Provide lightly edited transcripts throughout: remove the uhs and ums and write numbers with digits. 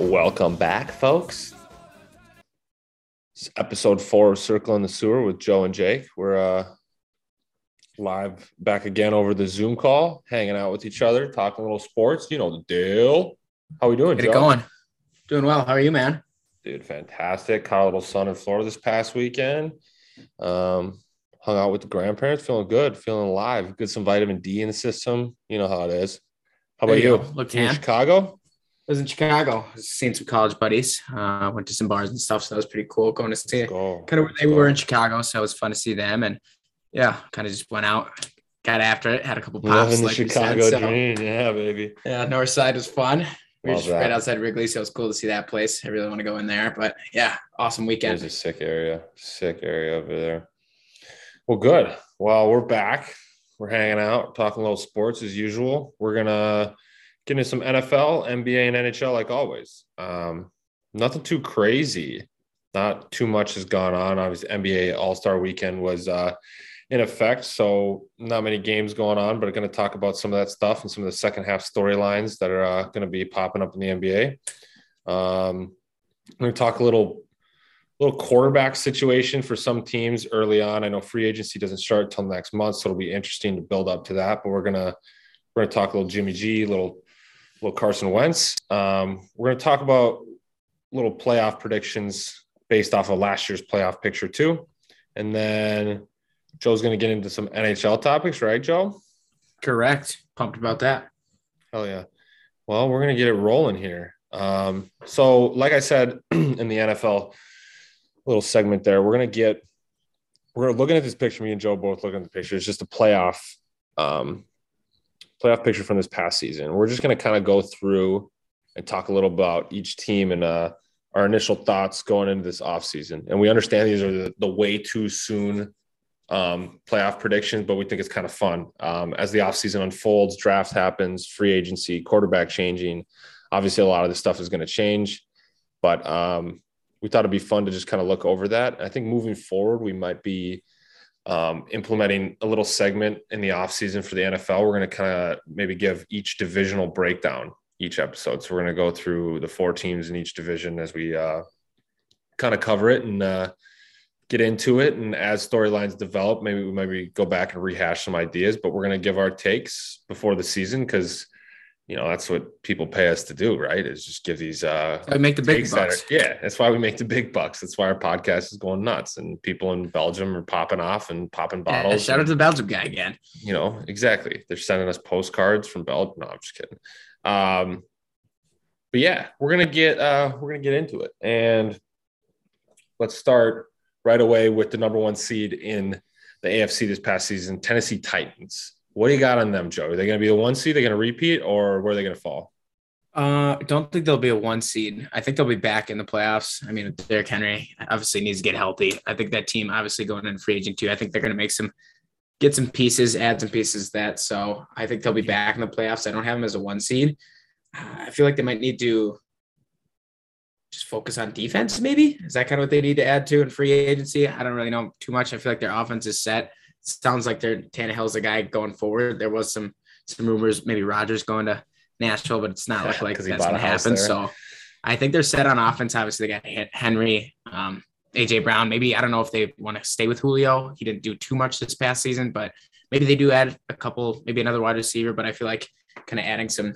Welcome back, folks. It's episode 4 of Circle in the Sewer with Joe and Jake. We're live back again over the Zoom call, hanging out with each other, talking a little sports. You know the deal. How we doing, Joe? Get it going. Doing well. How are you, man? Dude, fantastic. Caught a little sun in Florida this past weekend. Hung out with the grandparents. Feeling good. Feeling alive. Got some vitamin D in the system. You know how it is. How about you? Look, in Chicago? I was in Chicago, seeing some college buddies, went to some bars and stuff. So that was pretty cool going to see where they were in Chicago. So it was fun to see them. And yeah, kind of just went out, got after it, had a couple pops. Loving like the Chicago dream. So, yeah, baby. Yeah, North Side was fun. We were just right outside Wrigley. So it was cool to see that place. I really want to go in there. But yeah, awesome weekend. It was a sick area over there. Well, good. Well, we're back. We're hanging out, talking a little sports as usual. We're going to get into some NFL, NBA, and NHL like always. Nothing too crazy. Not too much has gone on. Obviously, NBA All-Star Weekend was in effect, so not many games going on, but I'm going to talk about some of that stuff and some of the second-half storylines that are going to be popping up in the NBA. I'm going to talk a little quarterback situation for some teams early on. I know free agency doesn't start till next month, so it'll be interesting to build up to that, but we're going to talk a little Jimmy G, little Carson Wentz. We're going to talk about little playoff predictions based off of last year's playoff picture too. And then Joe's going to get into some NHL topics, right, Joe? Correct. Pumped about that. Hell yeah. Well, we're going to get it rolling here. So like I said, in the NFL little segment there, we're looking at this picture. Me and Joe both looking at the picture. It's just a playoff picture from this past season. We're just going to kind of go through and talk a little about each team and our initial thoughts going into this offseason. And we understand these are the way too soon playoff predictions, but we think it's kind of fun. As the offseason unfolds, draft happens, free agency, quarterback changing. Obviously, a lot of this stuff is going to change, but we thought it'd be fun to just kind of look over that. I think moving forward, we might be implementing a little segment in the off season for the NFL. We're going to kind of maybe give each divisional breakdown each episode. So we're going to go through the 4 teams in each division as we kind of cover it and get into it. And as storylines develop, maybe we go back and rehash some ideas, but we're going to give our takes before the season. Cause you know, that's what people pay us to do, right? Is just give these, I make the big bucks. Yeah. That's why we make the big bucks. That's why our podcast is going nuts and people in Belgium are popping off and popping bottles. Yeah, shout out to the Belgium guy again. You know, exactly. They're sending us postcards from Belgium. No, I'm just kidding. But yeah, we're going to get into it, and let's start right away with the number 1 seed in the AFC this past season, Tennessee Titans. What do you got on them, Joe? Are they going to be the 1 seed? They're going to repeat, or where are they going to fall? I don't think they'll be a 1 seed. I think they'll be back in the playoffs. I mean, Derrick Henry obviously needs to get healthy. I think that team obviously going in free agent too. I think they're going to get some pieces, add some pieces that. So I think they'll be back in the playoffs. I don't have them as a 1 seed. I feel like they might need to just focus on defense. Maybe is that kind of what they need to add to in free agency? I don't really know too much. I feel like their offense is set. Sounds like Tannehill's the guy going forward. There was some rumors, maybe Rodgers going to Nashville, but it's not looking like that's going to happen. So I think they're set on offense. Obviously, they got Henry, AJ Brown. Maybe I don't know if they want to stay with Julio. He didn't do too much this past season, but maybe they do add a couple, maybe another wide receiver. But I feel like kind of adding some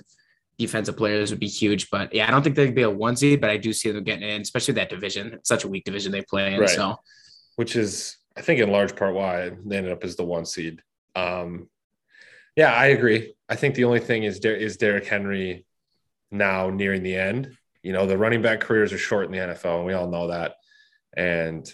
defensive players would be huge. But yeah, I don't think they'd be a 1 seed, but I do see them getting in, especially that division. It's such a weak division they play in. Right. So, which is, I think, in large part why they ended up as the 1 seed. Yeah, I agree. I think the only thing is Derrick Henry now nearing the end. You know, the running back careers are short in the NFL, and we all know that. And,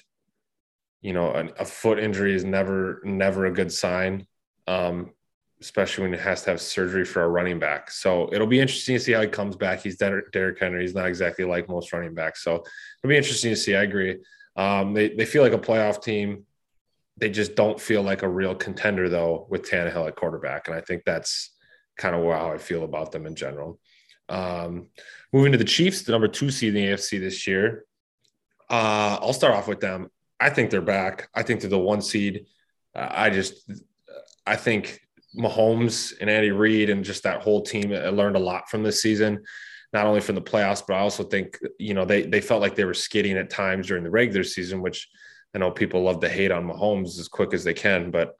you know, a foot injury is never a good sign, especially when it has to have surgery for a running back. So it'll be interesting to see how he comes back. He's Derrick Henry. He's not exactly like most running backs. So it'll be interesting to see. I agree. They feel like a playoff team. They just don't feel like a real contender, though, with Tannehill at quarterback. And I think that's kind of how I feel about them in general. Moving to the Chiefs, the number 2 seed in the AFC this year. I'll start off with them. I think they're back. I think they're the 1 seed. I think Mahomes and Andy Reid and just that whole team learned a lot from this season. not only from the playoffs, but I also think, you know, they felt like they were skidding at times during the regular season, which I know people love to hate on Mahomes as quick as they can. But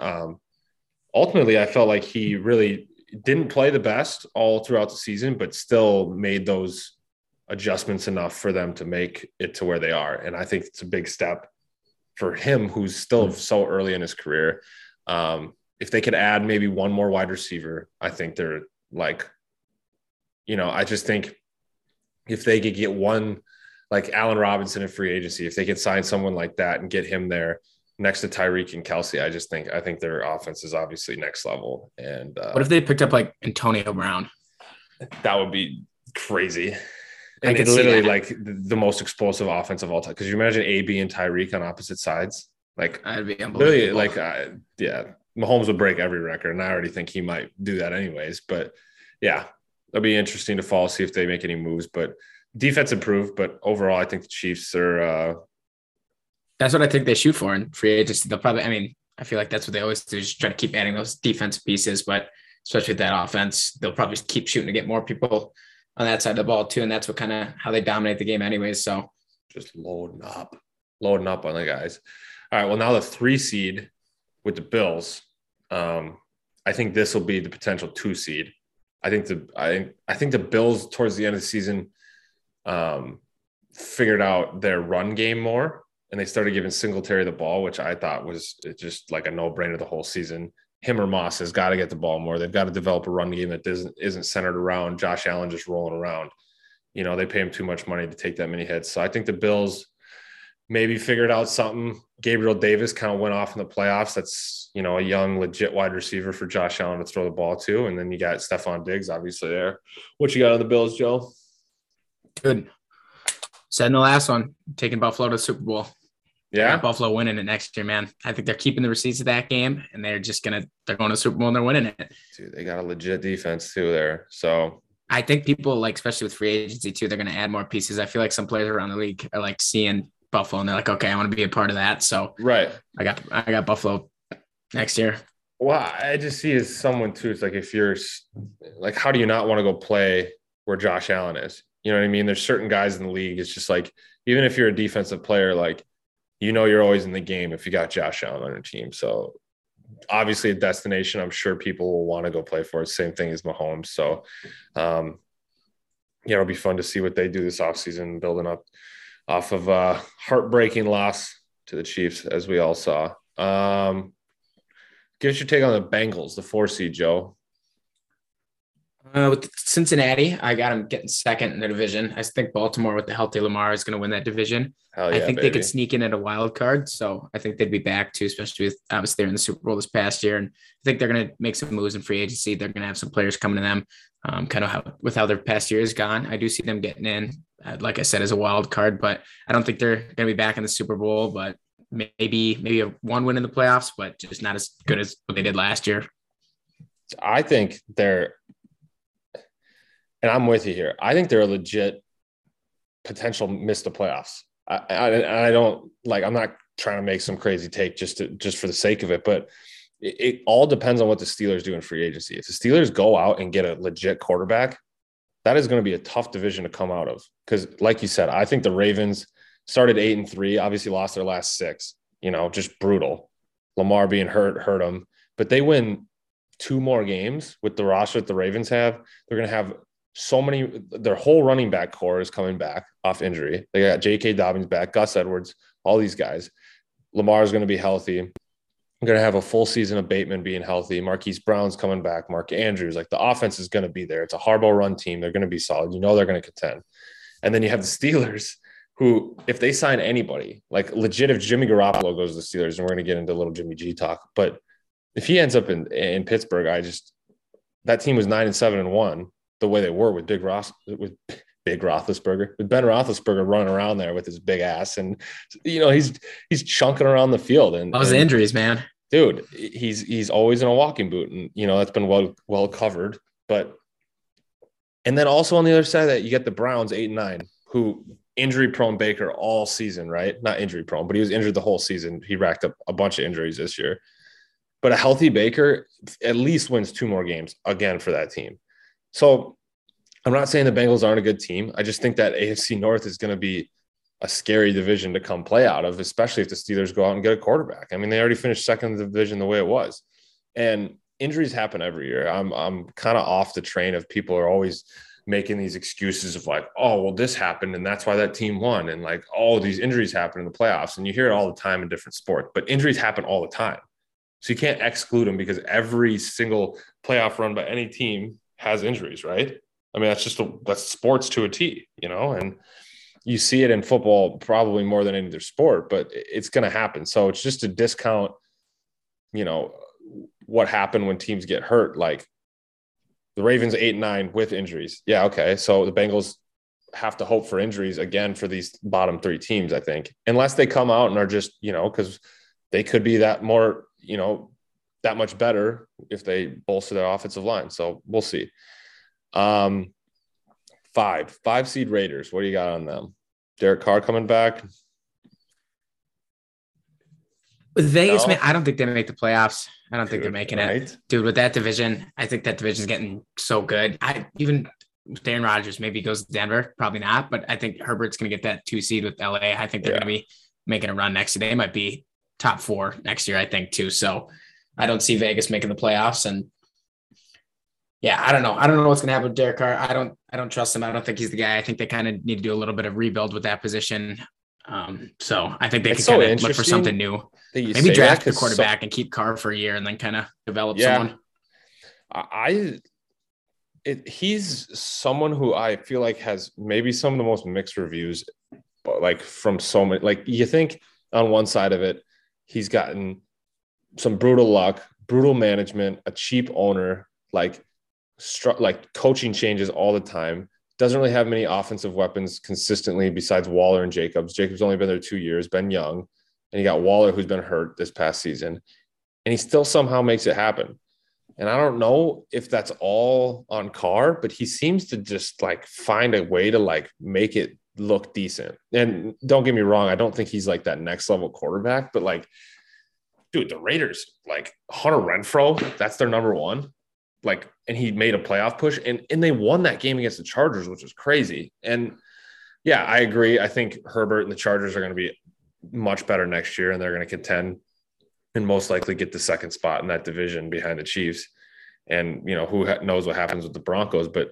ultimately, I felt like he really didn't play the best all throughout the season, but still made those adjustments enough for them to make it to where they are. And I think it's a big step for him, who's still so early in his career. If they could add maybe one more wide receiver, I think they're like, you know, I just think if they could get one, like Allen Robinson in free agency, if they could sign someone like that and get him there next to Tyreek and Kelsey, I think their offense is obviously next level. And what if they picked up like Antonio Brown? That would be crazy. And it's literally like the most explosive offense of all time. Because you imagine AB and Tyreek on opposite sides. Like, I'd be unbelievable. Like, yeah, Mahomes would break every record. And I already think he might do that anyways. But yeah, that'd be interesting to follow, see if they make any moves. But defense improved. But overall, I think the Chiefs are. That's what I think they shoot for in free agency. They'll probably, I mean, I feel like that's what they always do, just try to keep adding those defensive pieces. But especially with that offense, they'll probably keep shooting to get more people on that side of the ball too. And that's what kind of how they dominate the game anyways. So just loading up on the guys. All right. Well, now the 3 seed with the Bills. I think this will be the potential 2 seed. I think the Bills towards the end of the season figured out their run game more, and they started giving Singletary the ball, which I thought was just like a no-brainer the whole season. Him or Moss has got to get the ball more. They've got to develop a run game that isn't centered around Josh Allen just rolling around. You know, they pay him too much money to take that many hits. So I think the Bills maybe figured out something. Gabriel Davis kind of went off in the playoffs. That's, you know, a young, legit wide receiver for Josh Allen to throw the ball to. And then you got Stephon Diggs, obviously, there. What you got on the Bills, Joe? Good. Said in the last one, taking Buffalo to the Super Bowl. Yeah, Buffalo winning it next year, man. I think they're keeping the receipts of that game, and they're going to the Super Bowl and they're winning it. Dude, they got a legit defense too there. So I think people, like, especially with free agency too, they're going to add more pieces. I feel like some players around the league are like seeing Buffalo and they're like, okay, I want to be a part of that. So right, I got Buffalo next year. Well, I just see as someone too. It's like, if you're like, how do you not want to go play where Josh Allen is? You know what I mean? There's certain guys in the league. It's just like, even if you're a defensive player, like, you know, you're always in the game if you got Josh Allen on your team. So obviously a destination I'm sure people will want to go play for. Same thing as Mahomes. So, yeah, it'll be fun to see what they do this offseason, building up off of a heartbreaking loss to the Chiefs, as we all saw. Give us your take on the Bengals, the 4 seed, Joe. With Cincinnati, I got them getting second in the division. I think Baltimore with the healthy Lamar is going to win that division. Yeah, I think they could sneak in at a wild card. So I think they'd be back too, especially with obviously they're in the Super Bowl this past year. And I think they're going to make some moves in free agency. They're going to have some players coming to them kind of how their past year is gone. I do see them getting in, like I said, as a wild card, but I don't think they're going to be back in the Super Bowl, but maybe a one win in the playoffs, but just not as good as what they did last year. I think they're, and I'm with you here, I think they're a legit potential miss the playoffs. I don't, like, I'm not trying to make some crazy take just for the sake of it, but it all depends on what the Steelers do in free agency. If the Steelers go out and get a legit quarterback, that is going to be a tough division to come out of. Because like you said, I think the Ravens started 8-3, obviously lost their last 6, you know, just brutal. Lamar being hurt them, but they win 2 more games with the roster that the Ravens have. They're going to have so many, their whole running back core is coming back off injury. They got J.K. Dobbins back, Gus Edwards, all these guys. Lamar is going to be healthy. I'm going to have a full season of Bateman being healthy. Marquise Brown's coming back. Mark Andrews, like, the offense is going to be there. It's a Harbaugh run team. They're going to be solid. You know they're going to contend. And then you have the Steelers, who, if they sign anybody, like, legit, if Jimmy Garoppolo goes to the Steelers, and we're going to get into a little Jimmy G talk, but if he ends up in Pittsburgh, that team was 9-7-1. The way they were with Ben Roethlisberger running around there with his big ass, and, you know, he's chunking around the field. And those injuries, man, dude, he's always in a walking boot, and, you know, that's been well covered. But, and then also on the other side of that, you get the Browns 8-9, who injury prone Baker all season, right? Not injury prone, but he was injured the whole season. He racked up a bunch of injuries this year, but a healthy Baker at least wins 2 more games again for that team. So I'm not saying the Bengals aren't a good team. I just think that AFC North is going to be a scary division to come play out of, especially if the Steelers go out and get a quarterback. I mean, they already finished second in the division the way it was. And injuries happen every year. I'm kind of off the train of people are always making these excuses of like, oh, well, this happened, and that's why that team won. And like, oh, these injuries happen in the playoffs. And you hear it all the time in different sports, but injuries happen all the time. So you can't exclude them because every single playoff run by any team has injuries, right? I mean, that's sports to a T, you know, and you see it in football probably more than any other sport, but it's going to happen. So it's just to discount, you know, what happened when teams get hurt. Like the Ravens 8-9 with injuries. Yeah. Okay. So the Bengals have to hope for injuries again for these bottom three teams, I think, unless they come out and are just, you know, cause they could be that more, you know, that much better if they bolster their offensive line. So we'll see. Five seed Raiders. What do you got on them? Derek Carr coming back. With Vegas, man, I don't think they make the playoffs. I don't think they're making it. Dude, with that division, I think that division is getting so good. Even if Aaron Rodgers maybe goes to Denver, probably not, but I think Herbert's going to get that 2 seed with LA. I think they're going to be making a run next year. They might be top 4 next year, I think, too. So I don't see Vegas making the playoffs. And yeah, I don't know. I don't know what's going to happen with Derek Carr. I don't trust him. I don't think he's the guy. I think they kind of need to do a little bit of rebuild with that position. So I think they can kind of look for something new. Maybe draft the quarterback and keep Carr for a year and then kind of develop someone. He's someone who I feel like has maybe some of the most mixed reviews, but like from so many, like you think on one side of it, he's gotten some brutal luck, brutal management, a cheap owner, like coaching changes all the time. Doesn't really have many offensive weapons consistently besides Waller and Jacobs. Jacobs only been there 2 years, been young. And you got Waller who's been hurt this past season. And he still somehow makes it happen. And I don't know if that's all on Carr, but he seems to just like find a way to like make it look decent. And don't get me wrong, I don't think he's like that next level quarterback, but like, dude, the Raiders, like Hunter Renfrow, that's their number one. Like, and he made a playoff push and they won that game against the Chargers, which was crazy. And yeah, I agree. I think Herbert and the Chargers are going to be much better next year and they're going to contend and most likely get the second spot in that division behind the Chiefs. And, you know, who knows what happens with the Broncos, but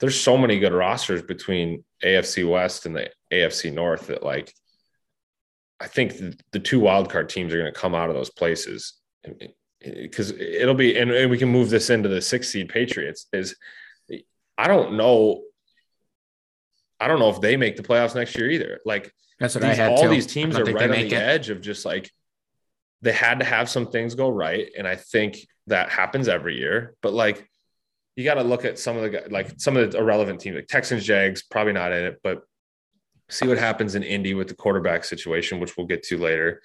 there's so many good rosters between AFC West and the AFC North that like, I think the two wildcard teams are going to come out of those places. Because it'll be, and we can move this into the 6 seed Patriots. I don't know if they make the playoffs next year either. Like that's what these teams are right on the edge of just like they had to have some things go right, and I think that happens every year. But like you got to look at some of the irrelevant teams, like Texans, Jags, probably not in it, but see what happens in Indy with the quarterback situation, which we'll get to later.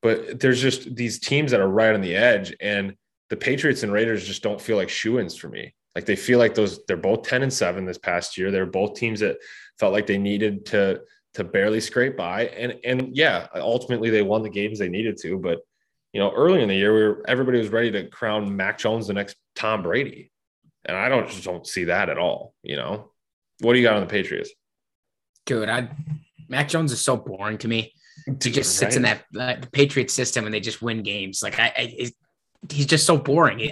But there's just these teams that are right on the edge, and the Patriots and Raiders just don't feel like shoo-ins for me. Like they feel like they're both 10-7 this past year. They're both teams that felt like they needed to barely scrape by, and yeah, ultimately they won the games they needed to. But you know, early in the year, everybody was ready to crown Mac Jones the next Tom Brady, and I just don't see that at all. You know, what do you got on the Patriots, dude? Mac Jones is so boring to me. He just sits in that the Patriot system and they just win games. Like he's just so boring.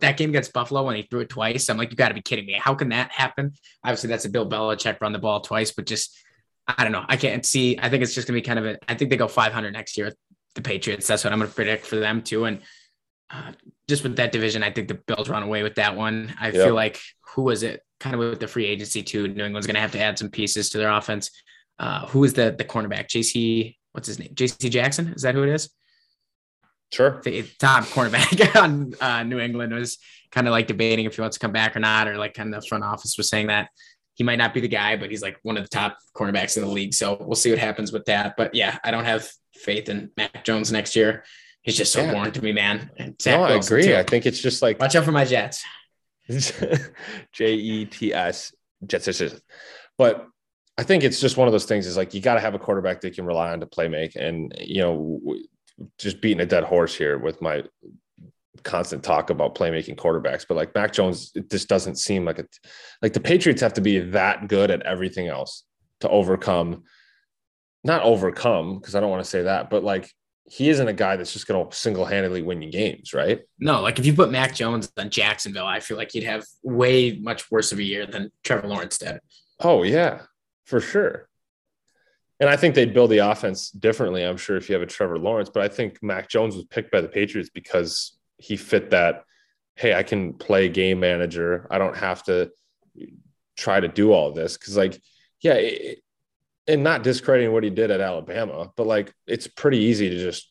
That game against Buffalo when he threw it twice, I'm like, you got to be kidding me. How can that happen? Obviously, that's a Bill Belichick run the ball twice, but just I don't know. I can't see. I think it's just gonna be I think they go 500 next year. The Patriots. That's what I'm gonna predict for them too. And just with that division, I think the Bills run away with that one. I feel like who was it? Kind of with the free agency too. New England's gonna have to add some pieces to their offense. Who is the cornerback? JC. What's his name? JC Jackson. Is that who it is? Sure. The top cornerback on New England was kind of like debating if he wants to come back or not, or like kind of the front office was saying that he might not be the guy, but he's like one of the top cornerbacks in the league. So we'll see what happens with that. But yeah, I don't have faith in Mac Jones next year. He's just so boring to me, man. And I agree. Too. I think it's just like, watch out for my Jets. Jets. Jets. But I think it's just one of those things is like, you got to have a quarterback that you can rely on to play make. And, you know, just beating a dead horse here with my constant talk about playmaking quarterbacks, but like Mac Jones, it just doesn't seem like it. Like the Patriots have to be that good at everything else to overcome, not overcome, because I don't want to say that, but like he isn't a guy that's just going to single-handedly win you games, right? No, like if you put Mac Jones on Jacksonville, I feel like he'd have way much worse of a year than Trevor Lawrence did. Oh yeah, for sure. And I think they'd build the offense differently, I'm sure, if you have a Trevor Lawrence, but I think Mac Jones was picked by the Patriots because he fit that, hey, I can play game manager. I don't have to try to do all this. Cause like, yeah, and not discrediting what he did at Alabama, but like, it's pretty easy to just,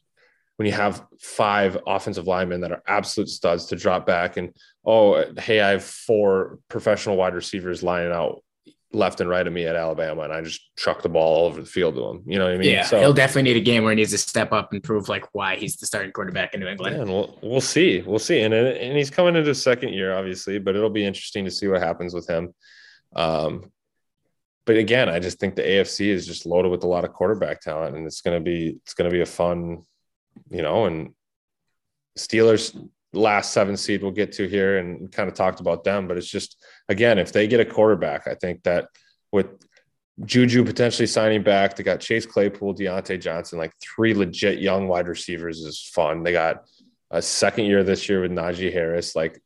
when you have five offensive linemen that are absolute studs, to drop back and, oh, hey, I have four professional wide receivers lining out left and right of me at Alabama, and I just chuck the ball all over the field to him. You know what I mean? Yeah, so he'll definitely need a game where he needs to step up and prove like why he's the starting quarterback in New England. Yeah, and we'll see. We'll see. And he's coming into his second year, obviously, but it'll be interesting to see what happens with him. But again, I just think the AFC is just loaded with a lot of quarterback talent, and it's gonna be a fun, you know. And Steelers, last 7 seed, we'll get to here, and kind of talked about them, but it's just, again, if they get a quarterback, I think that with Juju potentially signing back, they got Chase Claypool, Deontay Johnson, like 3 legit young wide receivers is fun. They got a second year this year with Najee Harris. Like,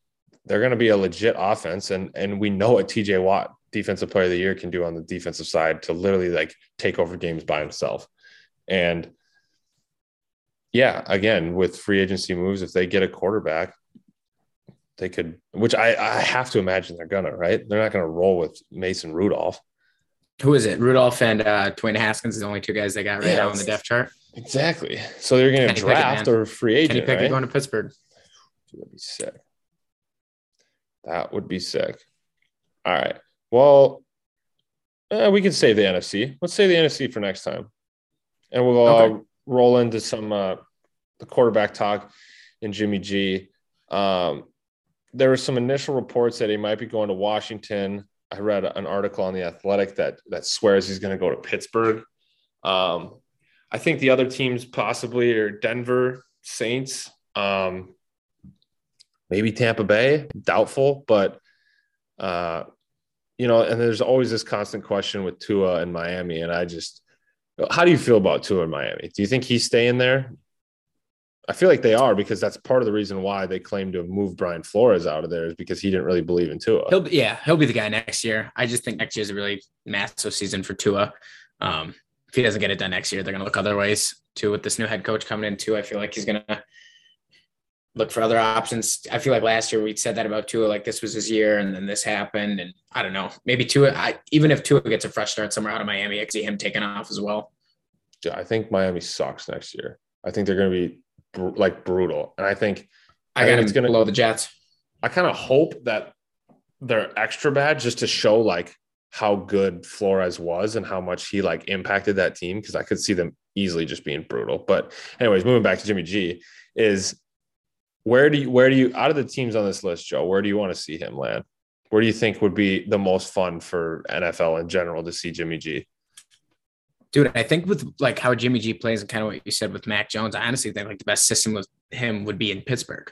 they're going to be a legit offense. And we know what TJ Watt, defensive player of the year, can do on the defensive side to literally like take over games by himself. And yeah, again, with free agency moves, if they get a quarterback, they could, which I have to imagine they're going to, right? They're not going to roll with Mason Rudolph. Who is it? Rudolph and Dwayne Haskins are the only 2 guys they got right now on the depth chart. Exactly. So they're going to draft or free agent, Kenny Pickett, right? Going to Pittsburgh. That would be sick. All right. Well, we can save the NFC. Let's save the NFC for next time. And we'll roll into some the quarterback talk and Jimmy G. There were some initial reports that he might be going to Washington. I read an article on The Athletic that swears he's going to go to Pittsburgh. I think the other teams possibly are Denver, Saints, maybe Tampa Bay, doubtful, but you know, and there's always this constant question with Tua and Miami, and how do you feel about Tua in Miami? Do you think he's staying there? I feel like they are, because that's part of the reason why they claim to have moved Brian Flores out of there, is because he didn't really believe in Tua. He'll be the guy next year. I just think next year is a really massive season for Tua. If he doesn't get it done next year, they're going to look other ways too. With this new head coach coming in too, I feel like he's going to look for other options. I feel like last year we said that about Tua, like this was his year and then this happened. And I don't know, maybe even if Tua gets a fresh start somewhere out of Miami, I could see him taking off as well. Yeah, I think Miami sucks next year. I think they're going to be brutal. And I think it's going to blow the Jets. I kind of hope that they're extra bad just to show like how good Flores was and how much he like impacted that team. Cause I could see them easily just being brutal. But anyways, moving back to Jimmy G, is, where do you out of the teams on this list, Joe, where do you want to see him land? Where do you think would be the most fun for NFL in general to see Jimmy G? Dude, I think with like how Jimmy G plays and kind of what you said with Mac Jones, I honestly think like the best system with him would be in Pittsburgh.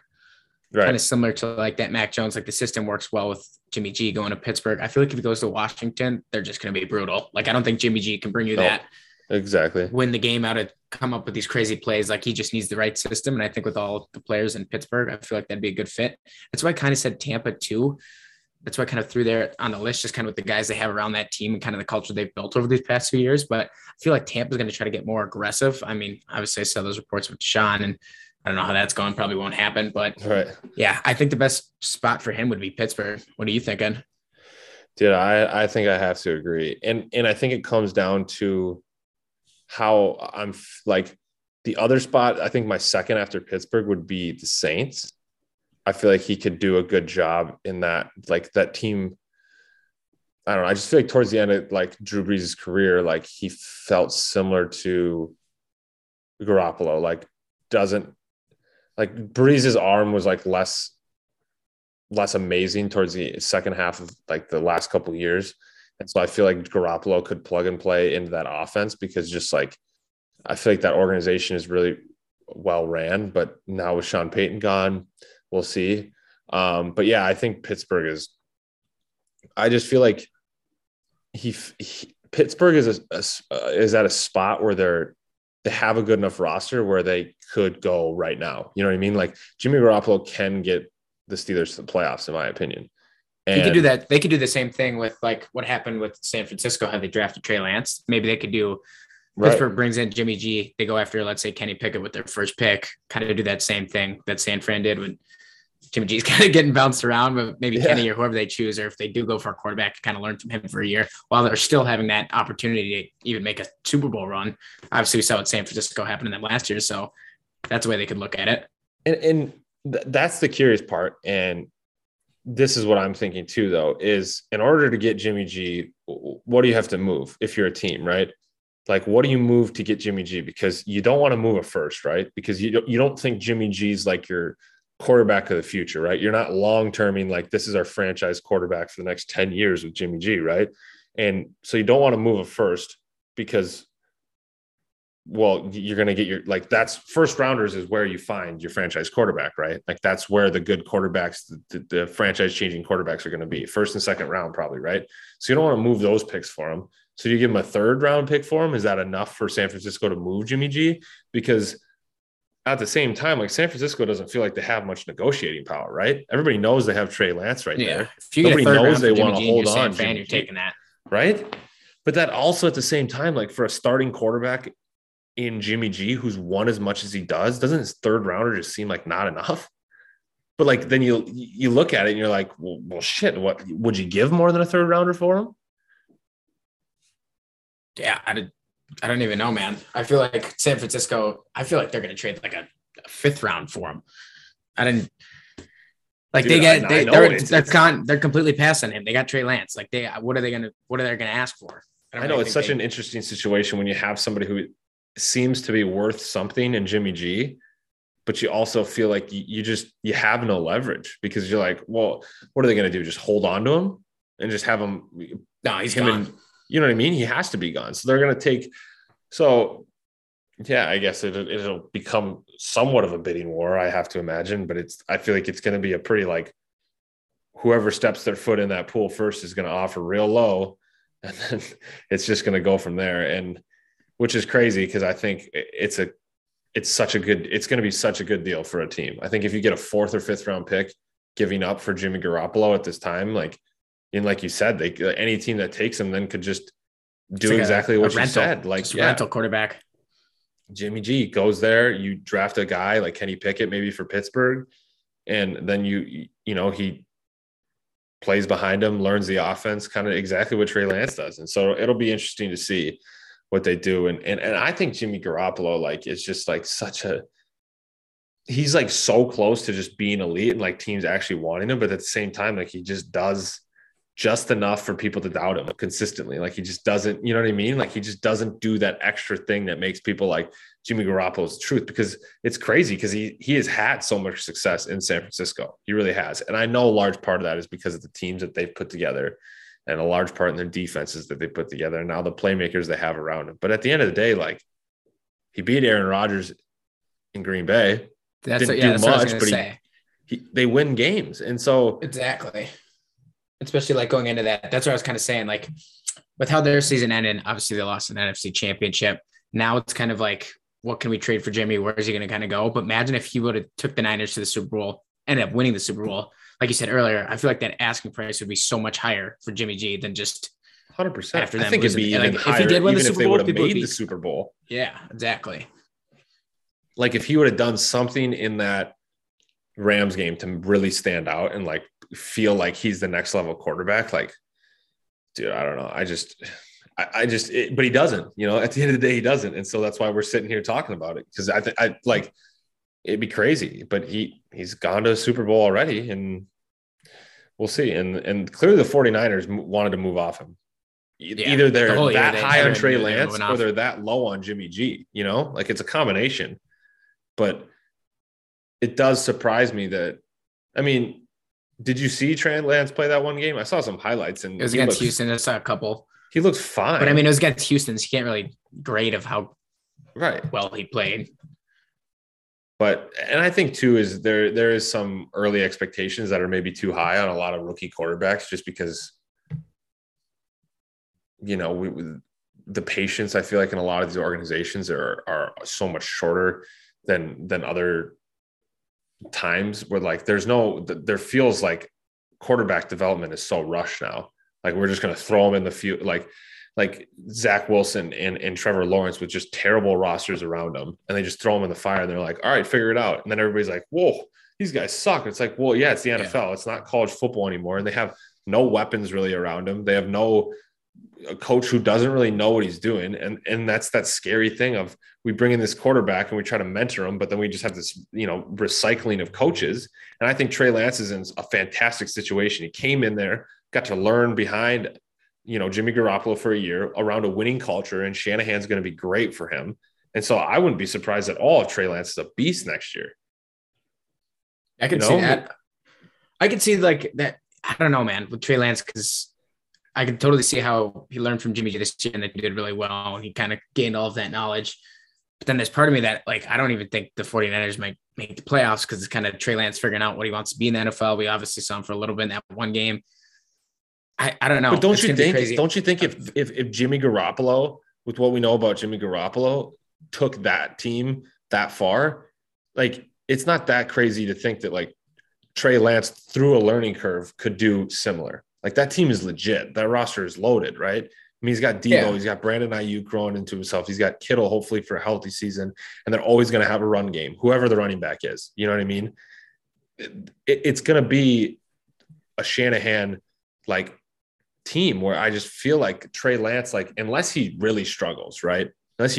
Right. Kind of similar to like that Mac Jones, like the system works well with Jimmy G going to Pittsburgh. I feel like if he goes to Washington, they're just going to be brutal. Like, I don't think Jimmy G can bring you that. Exactly. Win the game out of, come up with these crazy plays. Like, he just needs the right system. And I think with all the players in Pittsburgh, I feel like that'd be a good fit. That's why I kind of said Tampa too. That's why I kind of threw there on the list, just kind of with the guys they have around that team and kind of the culture they've built over these past few years. But I feel like Tampa's going to try to get more aggressive. I mean, obviously I saw those reports with Deshaun, and I don't know how that's going. Probably won't happen, but right. Yeah, I think the best spot for him would be Pittsburgh. What are you thinking? Dude, I think I have to agree. And I think it comes down to how I'm like the other spot. I think my second after Pittsburgh would be the Saints. I feel like he could do a good job in that, like that team. I don't know. I just feel like towards the end of like Drew Brees' career, like he felt similar to Garoppolo, like doesn't like Brees' arm was like less amazing towards the second half of like the last couple of years. And so I feel like Garoppolo could plug and play into that offense, because just like, I feel like that organization is really well ran, but now with Sean Payton gone, we'll see. But yeah, I think Pittsburgh is, I just feel like Pittsburgh is at a spot where they have a good enough roster where they could go right now. You know what I mean? Like Jimmy Garoppolo can get the Steelers to the playoffs, in my opinion. And he could do that. They could do the same thing with like what happened with San Francisco, how they drafted Trey Lance. Maybe they could do Pittsburgh brings in Jimmy G. They go after, let's say, Kenny Pickett with their first pick, kind of do that same thing that San Fran did with Jimmy G's kind of getting bounced around, but maybe Kenny or whoever they choose, or if they do go for a quarterback, kind of learn from him for a year while they're still having that opportunity to even make a Super Bowl run. Obviously, we saw what San Francisco happened in them last year, so that's the way they could look at it. And that's the curious part. And this is what I'm thinking too, though, is in order to get Jimmy G, what do you have to move if you're a team, right? Like, what do you move to get Jimmy G? Because you don't want to move a first, right? Because you don't think Jimmy G's like your quarterback of the future, right? You're not long-terming like this is our franchise quarterback for the next 10 years with Jimmy G, right? And so you don't want to move a first because, well, you're going to get your, like, that's first rounders is where you find your franchise quarterback, right? Like that's where the good quarterbacks, the franchise changing quarterbacks are going to be, first and second round probably, right? So you don't want to move those picks for them. So you give them a third round pick for him. Is that enough for San Francisco to move Jimmy G? Because at the same time, like San Francisco doesn't feel like they have much negotiating power, right? Everybody knows they have Trey Lance there. Nobody knows they want to hold on. You're taking that, right? But that also at the same time, like for a starting quarterback in Jimmy G, who's won as much as he does, doesn't his third rounder just seem like not enough? But like then you look at it and you're like, well, shit. What would you give more than a third rounder for him? Yeah, I don't even know, man. I feel like San Francisco, I feel like they're going to trade like a fifth round for him. I didn't like dude, they're completely passing him. They got Trey Lance. Like what are they going to ask for? I know it's such an interesting situation when you have somebody who seems to be worth something in Jimmy G, but you also feel like you have no leverage because you're like, well, what are they going to do? Just hold on to him and just have him. No, he's gone. You know what I mean? He has to be gone. So they're going to take. So, yeah, I guess it'll become somewhat of a bidding war, I have to imagine. But I feel like it's going to be a pretty like whoever steps their foot in that pool first is going to offer real low. And then it's just going to go from there. And which is crazy because I think it's going to be such a good deal for a team. I think if you get a fourth or fifth round pick giving up for Jimmy Garoppolo at this time, like, and like you said, any team that takes him then could just do like exactly what you said. Like rental quarterback. Jimmy G goes there. You draft a guy like Kenny Pickett, maybe for Pittsburgh. And then he plays behind him, learns the offense, kind of exactly what Trey Lance does. And so it'll be interesting to see what they do. And I think Jimmy Garoppolo, like, is just like he's like so close to just being elite and like teams actually wanting him. But at the same time, like he just does just enough for people to doubt him consistently. Like he just doesn't, you know what I mean? Like he just doesn't do that extra thing that makes people like Jimmy Garoppolo's truth, because it's crazy because he has had so much success in San Francisco. He really has. And I know a large part of that is because of the teams that they've put together and a large part in their defenses that they put together and now the playmakers they have around him. But at the end of the day, like he beat Aaron Rodgers in Green Bay. They win games. And so exactly. Especially like going into that. That's what I was kind of saying. Like with how their season ended, obviously they lost an NFC championship. Now it's kind of like, what can we trade for Jimmy? Where is he going to kind of go? But imagine if he would have took the Niners to the Super Bowl, ended up winning the Super Bowl. Like you said earlier, I feel like that asking price would be so much higher for Jimmy G than just 100%. After that, I think it'd be even higher, if he did win the Super Bowl, if they would have made the Super Bowl. Yeah, exactly. Like if he would have done something in that Rams game to really stand out and like feel like he's the next level quarterback, like, dude, I don't know. But he doesn't, you know, at the end of the day, he doesn't. And so that's why we're sitting here talking about it. Cause I like, it'd be crazy, but he's gone to a Super Bowl already and we'll see. And clearly the 49ers wanted to move off him. Yeah, either they're that high on Trey Lance or they're that low on Jimmy G, you know, like it's a combination, but it does surprise me that, I mean, did you see Trey Lance play that one game? I saw some highlights. And it was against Houston. I saw a couple. He looked fine. But, I mean, it was against Houston, so you can't really grade of how well he played. But, and I think too, is there is some early expectations that are maybe too high on a lot of rookie quarterbacks, just because, you know, the patience, I feel like, in a lot of these organizations are so much shorter than other times, where like there feels like quarterback development is so rushed now. Like, we're just going to throw them in the field, like Zach Wilson and Trevor Lawrence, with just terrible rosters around them, and they just throw them in the fire, and they're like, all right, figure it out. And then everybody's like, whoa, these guys suck. It's like, well, yeah, it's the NFL. Yeah. It's not college football anymore. And they have no weapons really around them. They have a coach who doesn't really know what he's doing. And that's that scary thing of, we bring in this quarterback and we try to mentor him, but then we just have this, you know, recycling of coaches. And I think Trey Lance is in a fantastic situation. He came in there, got to learn behind, you know, Jimmy Garoppolo for a year around a winning culture, and Shanahan's going to be great for him. And so I wouldn't be surprised at all if Trey Lance is a beast next year. I could see that. I could see like that. I don't know, man, with Trey Lance, because I could totally see how he learned from Jimmy G this year and that he did really well, and he kind of gained all of that knowledge. But then there's part of me that, like, I don't even think the 49ers might make the playoffs, because it's kind of Trey Lance figuring out what he wants to be in the NFL. We obviously saw him for a little bit in that one game. I don't know. But don't you think if Jimmy Garoppolo, with what we know about Jimmy Garoppolo, took that team that far, like, it's not that crazy to think that, like, Trey Lance, through a learning curve, could do similar. Like, that team is legit. That roster is loaded, right? I mean, he's got Debo, he's got Brandon Ayuk growing into himself. He's got Kittle, hopefully, for a healthy season. And they're always going to have a run game, whoever the running back is. You know what I mean? It's going to be a Shanahan, like, team where I just feel like Trey Lance, like, unless he really struggles, right? I just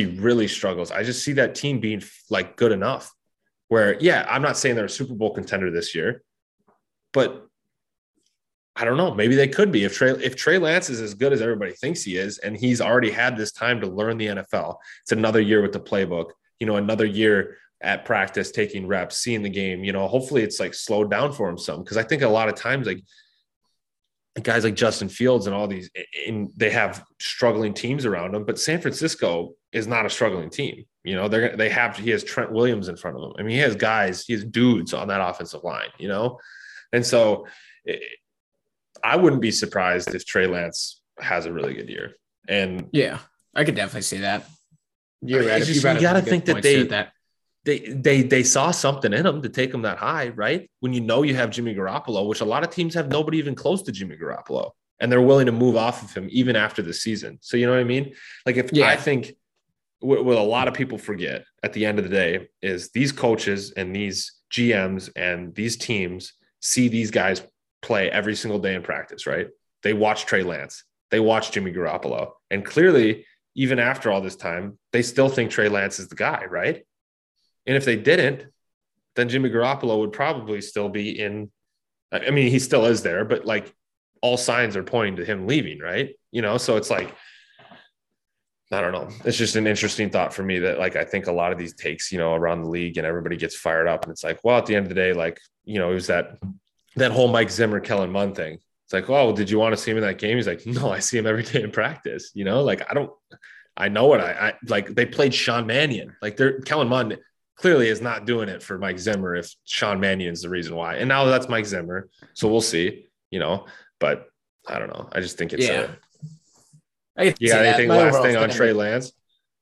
see that team being like good enough where, yeah, I'm not saying they're a Super Bowl contender this year, but I don't know. Maybe they could be if Trey Lance is as good as everybody thinks he is, and he's already had this time to learn the NFL. It's another year with the playbook, you know, another year at practice, taking reps, seeing the game, you know, hopefully it's like slowed down for him some. Cause I think a lot of times, like, guys like Justin Fields and all these, and they have struggling teams around them, but San Francisco is not a struggling team. You know, he has Trent Williams in front of him. I mean, he has dudes on that offensive line, you know? And so I wouldn't be surprised if Trey Lance has a really good year. And yeah, I could definitely see that. You're right. You got to think that they saw something in him to take him that high, right? When you know you have Jimmy Garoppolo, which a lot of teams have nobody even close to Jimmy Garoppolo, and they're willing to move off of him even after the season. So you know what I mean? Like I think what a lot of people forget at the end of the day is these coaches and these GMs and these teams see these guys play every single day in practice, right? They watch Trey Lance. They watch Jimmy Garoppolo. And clearly, even after all this time, they still think Trey Lance is the guy, right? And if they didn't, then Jimmy Garoppolo would probably still be in. I mean, he still is there, but like all signs are pointing to him leaving, right? You know, so it's like, I don't know. It's just an interesting thought for me that, like, I think a lot of these takes, you know, around the league, and everybody gets fired up, and it's like, well, at the end of the day, like, you know, it was that whole Mike Zimmer, Kellen Mond thing. It's like, oh, well, did you want to see him in that game? He's like, no, I see him every day in practice. You know, like I know what I like. They played Sean Mannion. Like Kellen Mond clearly is not doing it for Mike Zimmer if Sean Mannion's the reason why. And now that's Mike Zimmer. So we'll see, you know, but I don't know. I just think it's you got anything last thing on Trey Lance?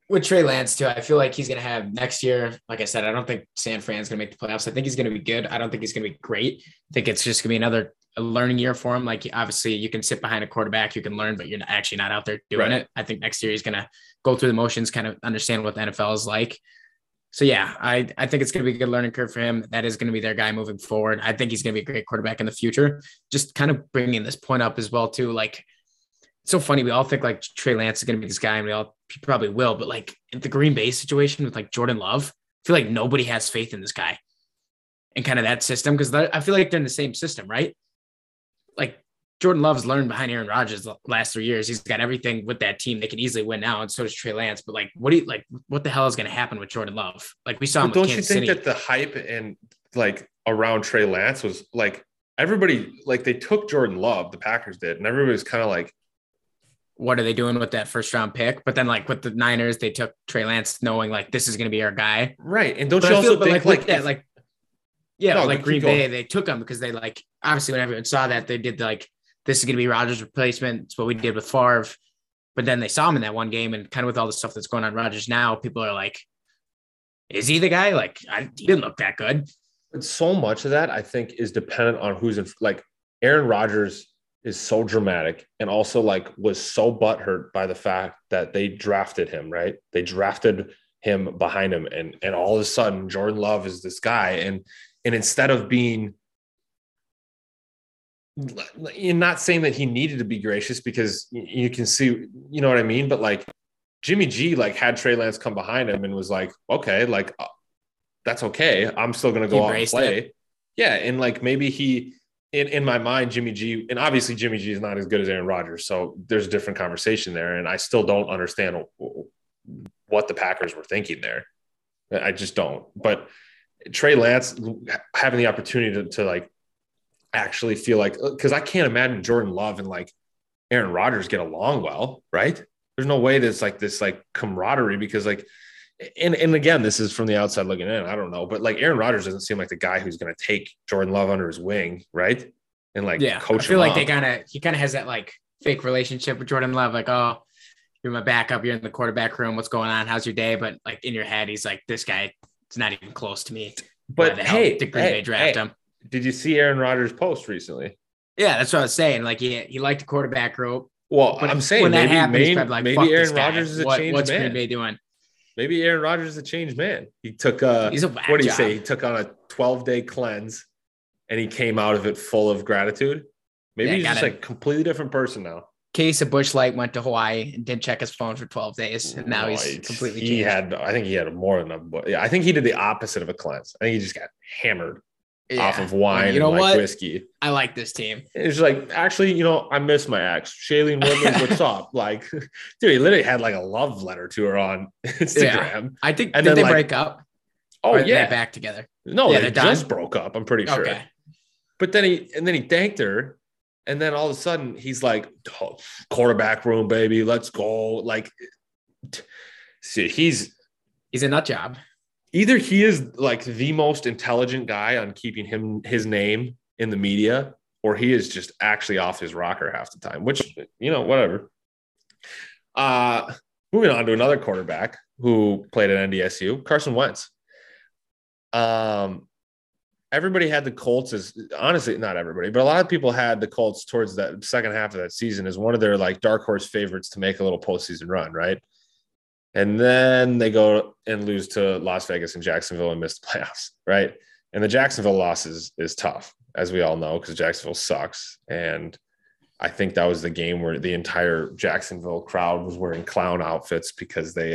With Trey Lance too, I feel like he's going to have next year. Like I said, I don't think San Fran's going to make the playoffs. I think he's going to be good. I don't think he's going to be great. I think it's just going to be another learning year for him. Like, obviously you can sit behind a quarterback, you can learn, but you're actually not out there doing it. I think next year he's going to go through the motions, kind of understand what the NFL is like. So, yeah, I think it's going to be a good learning curve for him. That is going to be their guy moving forward. I think he's going to be a great quarterback in the future. Just kind of bringing this point up as well, too. Like, it's so funny. We all think, like, Trey Lance is going to be this guy, and he probably will. But, like, the Green Bay situation with, like, Jordan Love, I feel like nobody has faith in this guy and kind of that system, because I feel like they're in the same system, right? Like, Jordan Love's learned behind Aaron Rodgers the last 3 years. He's got everything with that team. They can easily win now, and so does Trey Lance. But, like, what the hell is going to happen with Jordan Love? Like, we saw him with Kansas City. Don't you think that the hype and, like, around Trey Lance was, like, everybody, like, they took Jordan Love, the Packers did, and everybody was kind of like, what are they doing with that first round pick? But then like with the Niners, they took Trey Lance knowing like this is going to be our guy. Right. And don't but you also feel, think like that, like, yeah, no, like Green Bay, they took him because they like, obviously when everyone saw that they did like, this is going to be Rodgers' replacement. It's what we did with Favre. But then they saw him in that one game and kind of with all the stuff that's going on Rodgers now, people are like, is he the guy? Like he didn't look that good. But so much of that I think is dependent on who's in, like Aaron Rodgers is so dramatic and also like was so butthurt by the fact that they drafted him, right? They drafted him behind him. And all of a sudden Jordan Love is this guy. And instead of being, and not saying that he needed to be gracious because you can see, you know what I mean? But like Jimmy G, like had Trey Lance come behind him and was like, okay, like that's okay. I'm still going to go out and play. It. Yeah. And like, maybe he, in my mind, Jimmy G, and obviously Jimmy G is not as good as Aaron Rodgers, so there's a different conversation there, and I still don't understand what the Packers were thinking there. I just don't. But Trey Lance having the opportunity to like actually feel like, because I can't imagine Jordan Love and like Aaron Rodgers get along well, right? There's no way there's like this like camaraderie because like, and again, this is from the outside looking in. I don't know, but like Aaron Rodgers doesn't seem like the guy who's going to take Jordan Love under his wing, right? And like, yeah, coach I feel him like up. They he kind of has that like fake relationship with Jordan Love, like, oh, you're my backup, you're in the quarterback room, what's going on, how's your day? But like in your head, he's like, this guy is not even close to me. But hey, the Green Bay draft him. Did you see Aaron Rodgers' post recently? Yeah, that's what I was saying. Like he liked the quarterback room. Well, but I'm saying when maybe, that happens, main, like, maybe Aaron Rodgers is a changed man. What's Green Bay doing? Maybe Aaron Rodgers is a changed man. He took He took on a 12-day cleanse, and he came out of it full of gratitude. Maybe he's just like completely different person now. Case of Bush Light went to Hawaii and didn't check his phone for 12 days, and now he's completely changed. I think he had more than I think he did the opposite of a cleanse. I think he just got hammered off of wine and whiskey. I like this team. It's like, actually, I miss my ex. Shailene Woodlands, what's up? Like, dude, he literally had like a love letter to her on Instagram. Yeah. I think did they break up? Oh, yeah. They're back together. No, they just broke up, I'm pretty sure. Okay. But then he thanked her. And then all of a sudden he's like, oh, quarterback room, baby, let's go. Like, see, he's a nut job. Either he is like the most intelligent guy on keeping his name in the media, or he is just actually off his rocker half the time, which, whatever. Moving on to another quarterback who played at NDSU, Carson Wentz. Everybody had the Colts as, honestly, not everybody, but a lot of people had the Colts towards that second half of that season as one of their like dark horse favorites to make a little postseason run, right? And then they go and lose to Las Vegas and Jacksonville and miss the playoffs, right? And the Jacksonville loss is tough, as we all know, because Jacksonville sucks. And I think that was the game where the entire Jacksonville crowd was wearing clown outfits because they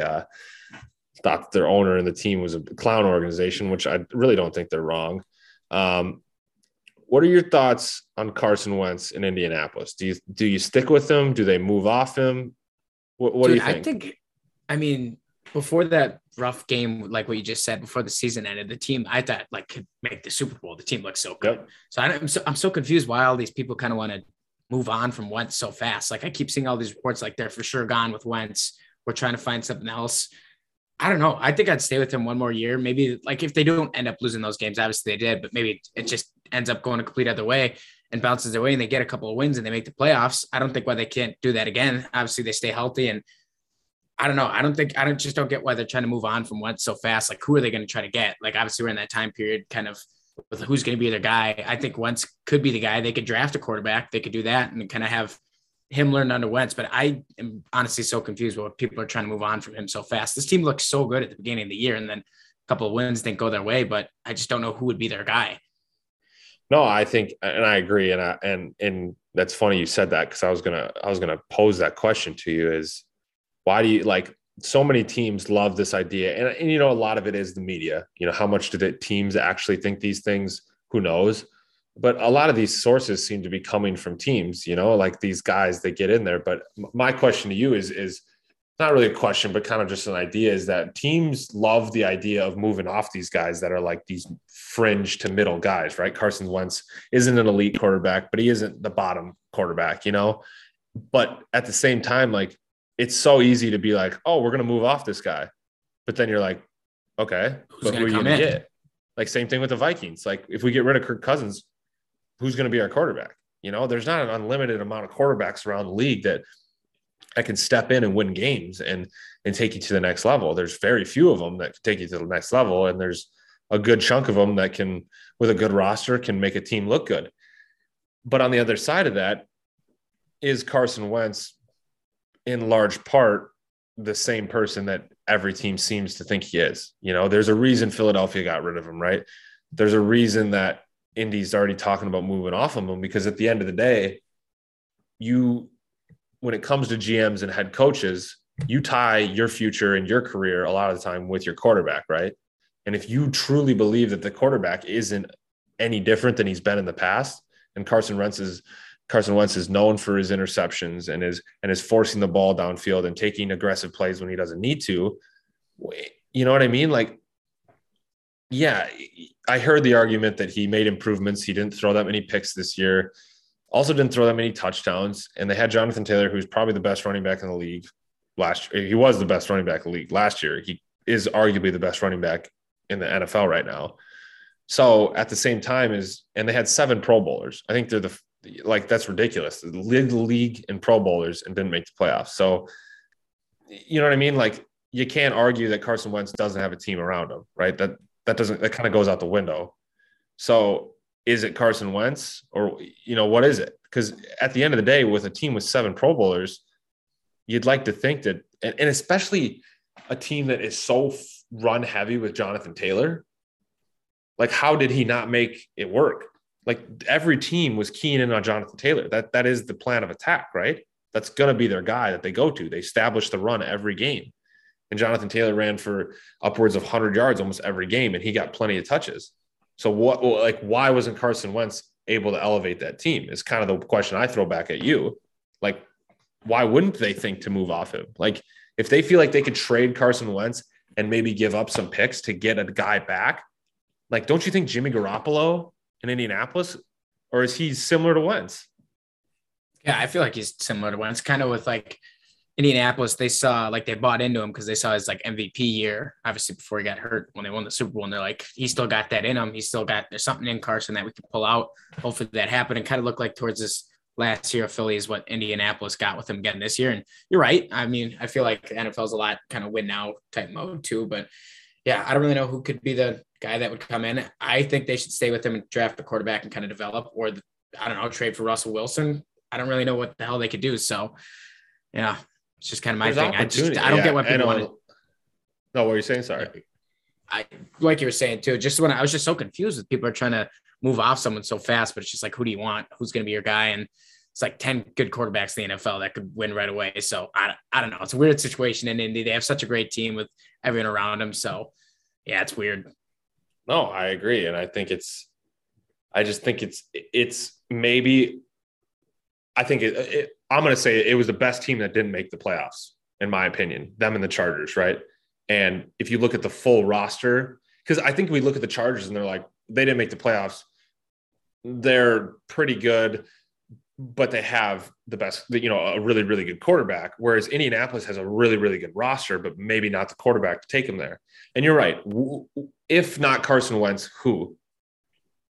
thought their owner and the team was a clown organization, which I really don't think they're wrong. What are your thoughts on Carson Wentz in Indianapolis? Do you stick with him? Do they move off him? What do you think? I mean, before that rough game, like what you just said, before the season ended, the team I thought like could make the Super Bowl. The team looked so good. Yep. So I'm so confused why all these people kind of want to move on from Wentz so fast. Like I keep seeing all these reports like they're for sure gone with Wentz. We're trying to find something else. I don't know. I think I'd stay with him one more year. Maybe like if they don't end up losing those games, obviously they did, but maybe it just ends up going a complete other way and bounces their way and they get a couple of wins and they make the playoffs. I don't think why they can't do that again. Obviously they stay healthy and I don't know. I just don't get why they're trying to move on from Wentz so fast. Like, who are they going to try to get? Like, obviously we're in that time period kind of with who's going to be their guy. I think Wentz could be the guy. They could draft a quarterback. They could do that and kind of have him learn under Wentz. But I am honestly so confused what people are trying to move on from him so fast. This team looked so good at the beginning of the year and then a couple of wins didn't go their way, but I just don't know who would be their guy. No, I think, and I agree. And that's funny you said that, because I was going to pose that question to you is, why do you like so many teams love this idea? And a lot of it is the media, how much do the teams actually think these things? Who knows? But a lot of these sources seem to be coming from teams, like these guys, they get in there. But my question to you is not really a question, but kind of just an idea, is that teams love the idea of moving off these guys that are like these fringe to middle guys, right? Carson Wentz isn't an elite quarterback, but he isn't the bottom quarterback, But at the same time, like, it's so easy to be like, oh, we're going to move off this guy. But then you're like, okay, but who are you going to get? Like, same thing with the Vikings. Like, if we get rid of Kirk Cousins, who's going to be our quarterback? You know, there's not an unlimited amount of quarterbacks around the league that I can step in and win games and take you to the next level. There's very few of them that can take you to the next level. And there's a good chunk of them that can, with a good roster, can make a team look good. But on the other side of that, is Carson Wentz in large part the same person that every team seems to think he is? You know, there's a reason Philadelphia got rid of him, right? There's a reason that Indy's already talking about moving off of him, because at the end of the day, you, when it comes to GMs and head coaches, you tie your future and your career a lot of the time with your quarterback, right? And if you truly believe that the quarterback isn't any different than he's been in the past, and Carson Wentz is known for his interceptions and is forcing the ball downfield and taking aggressive plays when he doesn't need to, you know what I mean? Like, yeah, I heard the argument that he made improvements. He didn't throw that many picks this year. Also didn't throw that many touchdowns. And they had Jonathan Taylor, who's probably the best running back in the league last year. He was the best running back in the league last year. He is arguably the best running back in the NFL right now. So at the same time and they had 7 Pro Bowlers. I think they're that's ridiculous. They led the league in Pro Bowlers and didn't make the playoffs. So, you know what I mean? Like, you can't argue that Carson Wentz doesn't have a team around him, right? That kind of goes out the window. So is it Carson Wentz, or, you know, what is it? Because at the end of the day, with a team with 7 Pro Bowlers, you'd like to think that, and especially a team that is so run heavy with Jonathan Taylor, like, how did he not make it work? Like, every team was keying in on Jonathan Taylor. That is the plan of attack, right? That's going to be their guy that they go to. They establish the run every game. And Jonathan Taylor ran for upwards of 100 yards almost every game, and he got plenty of touches. So why wasn't Carson Wentz able to elevate that team is kind of the question I throw back at you. Like, why wouldn't they think to move off him? Like, if they feel like they could trade Carson Wentz and maybe give up some picks to get a guy back, like, don't you think Jimmy Garoppolo in Indianapolis, or is he similar to Wentz? Yeah, I feel like he's similar to Wentz, kind of with, like, Indianapolis. They saw, like, they bought into him because they saw his, like, MVP year, obviously before he got hurt when they won the Super Bowl, and they're like, he still got that in him. There's something in Carson that we can pull out. Hopefully that happened, and kind of looked like towards this last year of Philly is what Indianapolis got with him again this year. And you're right. I mean, I feel like the NFL is a lot kind of win now type mode too, but yeah, I don't really know who could be the guy that would come in. I think they should stay with him and draft a quarterback and kind of develop, or I don't know, trade for Russell Wilson. I don't really know what the hell they could do. So yeah, it's just kind of my thing. I don't get what people want to. No, what were you saying? Sorry. I like you were saying too, just when I was just so confused with people are trying to move off someone so fast, but it's just like, who do you want? Who's going to be your guy? And it's like 10 good quarterbacks in the NFL that could win right away. So I don't know. It's a weird situation in Indy. They have such a great team with everyone around them. So yeah, it's weird. No, I agree. And I think I'm going to say it was the best team that didn't make the playoffs, in my opinion, them and the Chargers. Right. And if you look at the full roster, because I think we look at the Chargers and they're like, they didn't make the playoffs. They're pretty good, but they have the best, you know, a really, really good quarterback. Whereas Indianapolis has a really, really good roster, but maybe not the quarterback to take them there. And you're right. If not Carson Wentz, who?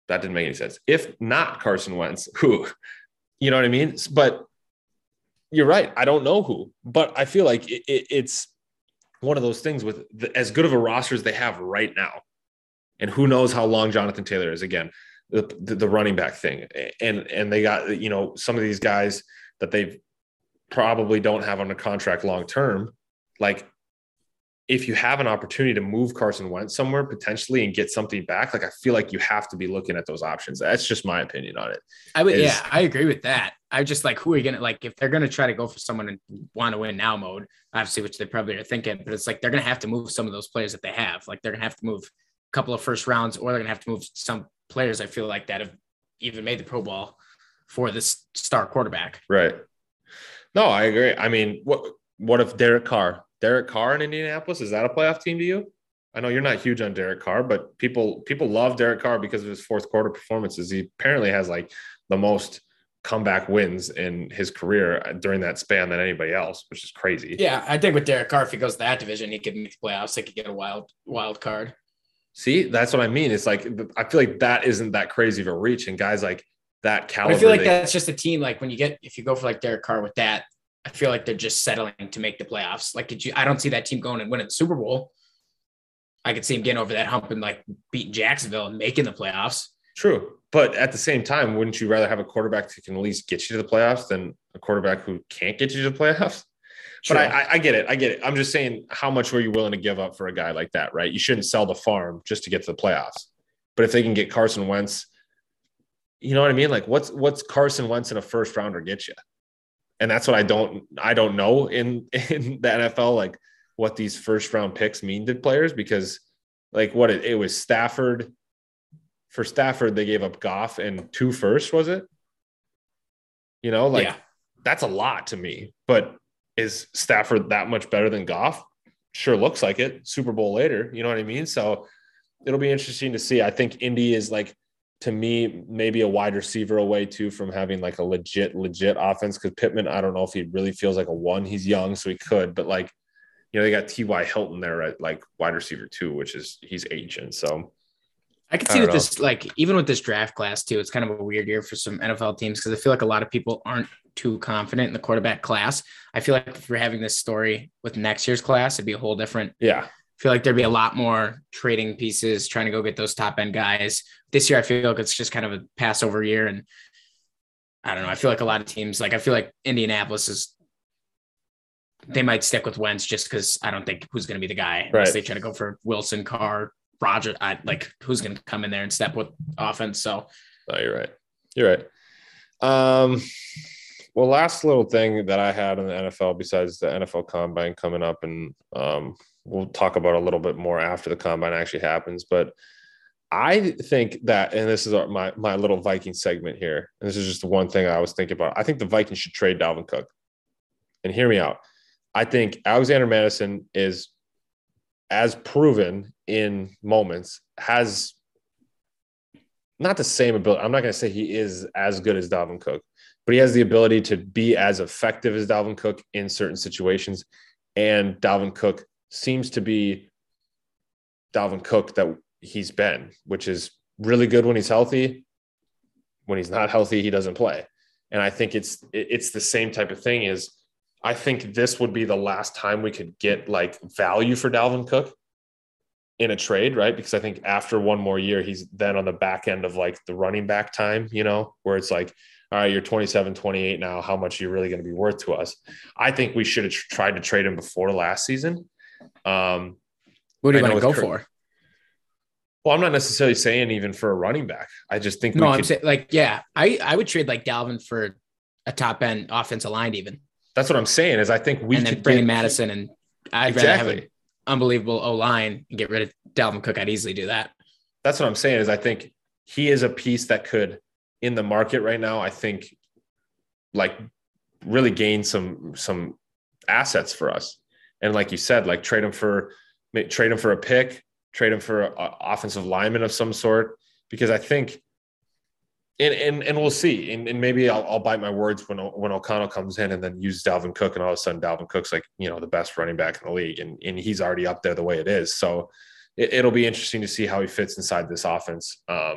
That didn't make any sense. If not Carson Wentz, who? You know what I mean? But you're right. I don't know who, but I feel like it's one of those things with as good of a roster as they have right now. And who knows how long Jonathan Taylor is, again, the running back thing. And they got, you know, some of these guys that they probably don't have on a contract long-term. Like, if you have an opportunity to move Carson Wentz somewhere potentially and get something back, like, I feel like you have to be looking at those options. That's just my opinion on it. I agree with that. I just like, who are you going to, like, if they're going to try to go for someone and want to win now mode, obviously, which they probably are thinking, but it's like, they're going to have to move some of those players that they have. Like, they're going to have to move a couple of first rounds, or they're going to have to move some players. I feel like that have even made the Pro Bowl for this star quarterback. Right. No, I agree. I mean, what if Derek Carr in Indianapolis, is that a playoff team to you? I know you're not huge on Derek Carr, but people love Derek Carr because of his fourth quarter performances. He apparently has, like, the most comeback wins in his career during that span than anybody else, which is crazy. Yeah, I think with Derek Carr, if he goes to that division, he could make the playoffs. He could get a wild card. See, that's what I mean. It's like, I feel like that isn't that crazy of a reach, and guys like that caliber. But I feel like that's just a team. Like when you get, if you go for like Derek Carr with that, I feel like they're just settling to make the playoffs. Like, I don't see that team going and winning the Super Bowl. I could see him getting over that hump and like beating Jacksonville and making the playoffs. True. But at the same time, wouldn't you rather have a quarterback that can at least get you to the playoffs than a quarterback who can't get you to the playoffs? True. But I get it. I get it. I'm just saying, how much were you willing to give up for a guy like that, right? You shouldn't sell the farm just to get to the playoffs. But if they can get Carson Wentz, you know what I mean? Like, what's Carson Wentz in a first rounder get you? And that's what I don't know in the NFL, like what these first round picks mean to players, because like what it was Stafford. For Stafford, they gave up Goff and 2 firsts, was it? You know, like, yeah. That's a lot to me. But is Stafford that much better than Goff? Sure looks like it. Super Bowl later, you know what I mean? So it'll be interesting to see. I think Indy is, like, to me, maybe a wide receiver away, too, from having, like, a legit offense. Because Pittman, I don't know if he really feels like a one. He's young, so he could. But, like, you know, they got T.Y. Hilton there at, like, wide receiver, too, which is – he's ancient, so – I can see that this, like, even with this draft class too, it's kind of a weird year for some NFL teams because I feel like a lot of people aren't too confident in the quarterback class. I feel like if we're having this story with next year's class, it'd be a whole different. Yeah. I feel like there'd be a lot more trading pieces, trying to go get those top end guys. This year, I feel like it's just kind of a passover year. And I don't know. I feel like a lot of teams, like, I feel like Indianapolis is, they might stick with Wentz just because I don't think who's going to be the guy unless they try to go for Wilson, Carr, Roger, like, who's going to come in there and step with offense. So, no, you're right. Well, last little thing that I had in the NFL, besides the NFL Combine coming up, and we'll talk about a little bit more after the Combine actually happens. But I think that, and this is my little Viking segment here, and this is just the one thing I was thinking about. I think the Vikings should trade Dalvin Cook. And hear me out. I think Alexander Madison is, as proven in moments, has not the same ability. I'm not going to say he is as good as Dalvin Cook, but he has the ability to be as effective as Dalvin Cook in certain situations. And Dalvin Cook seems to be Dalvin Cook that he's been, which is really good when he's healthy. When he's not healthy, he doesn't play. And I think it's the same type of thing is, I think this would be the last time we could get like value for Dalvin Cook in a trade, right? Because I think after one more year, he's then on the back end of like the running back time, you know, where it's like, all right, you're 27, 28 now, how much are you really going to be worth to us? I think we should have tried to trade him before last season. What do you want to go for? Well, I'm not necessarily saying even for a running back. I just think I'm saying like, yeah, I would trade like Dalvin for a top end offensive line even. That's what I'm saying is I think we could bring Madison and I'd rather have an unbelievable O-line and get rid of Dalvin Cook. I'd easily do that. That's what I'm saying is I think he is a piece that could in the market right now, I think like really gain some assets for us. And like you said, like trade him for a pick, trade him for an offensive lineman of some sort, because I think And we'll see. And maybe I'll bite my words when O'Connell comes in and then use Dalvin Cook, and all of a sudden Dalvin Cook's like, you know, the best running back in the league, and he's already up there the way it is. So it'll be interesting to see how he fits inside this offense. But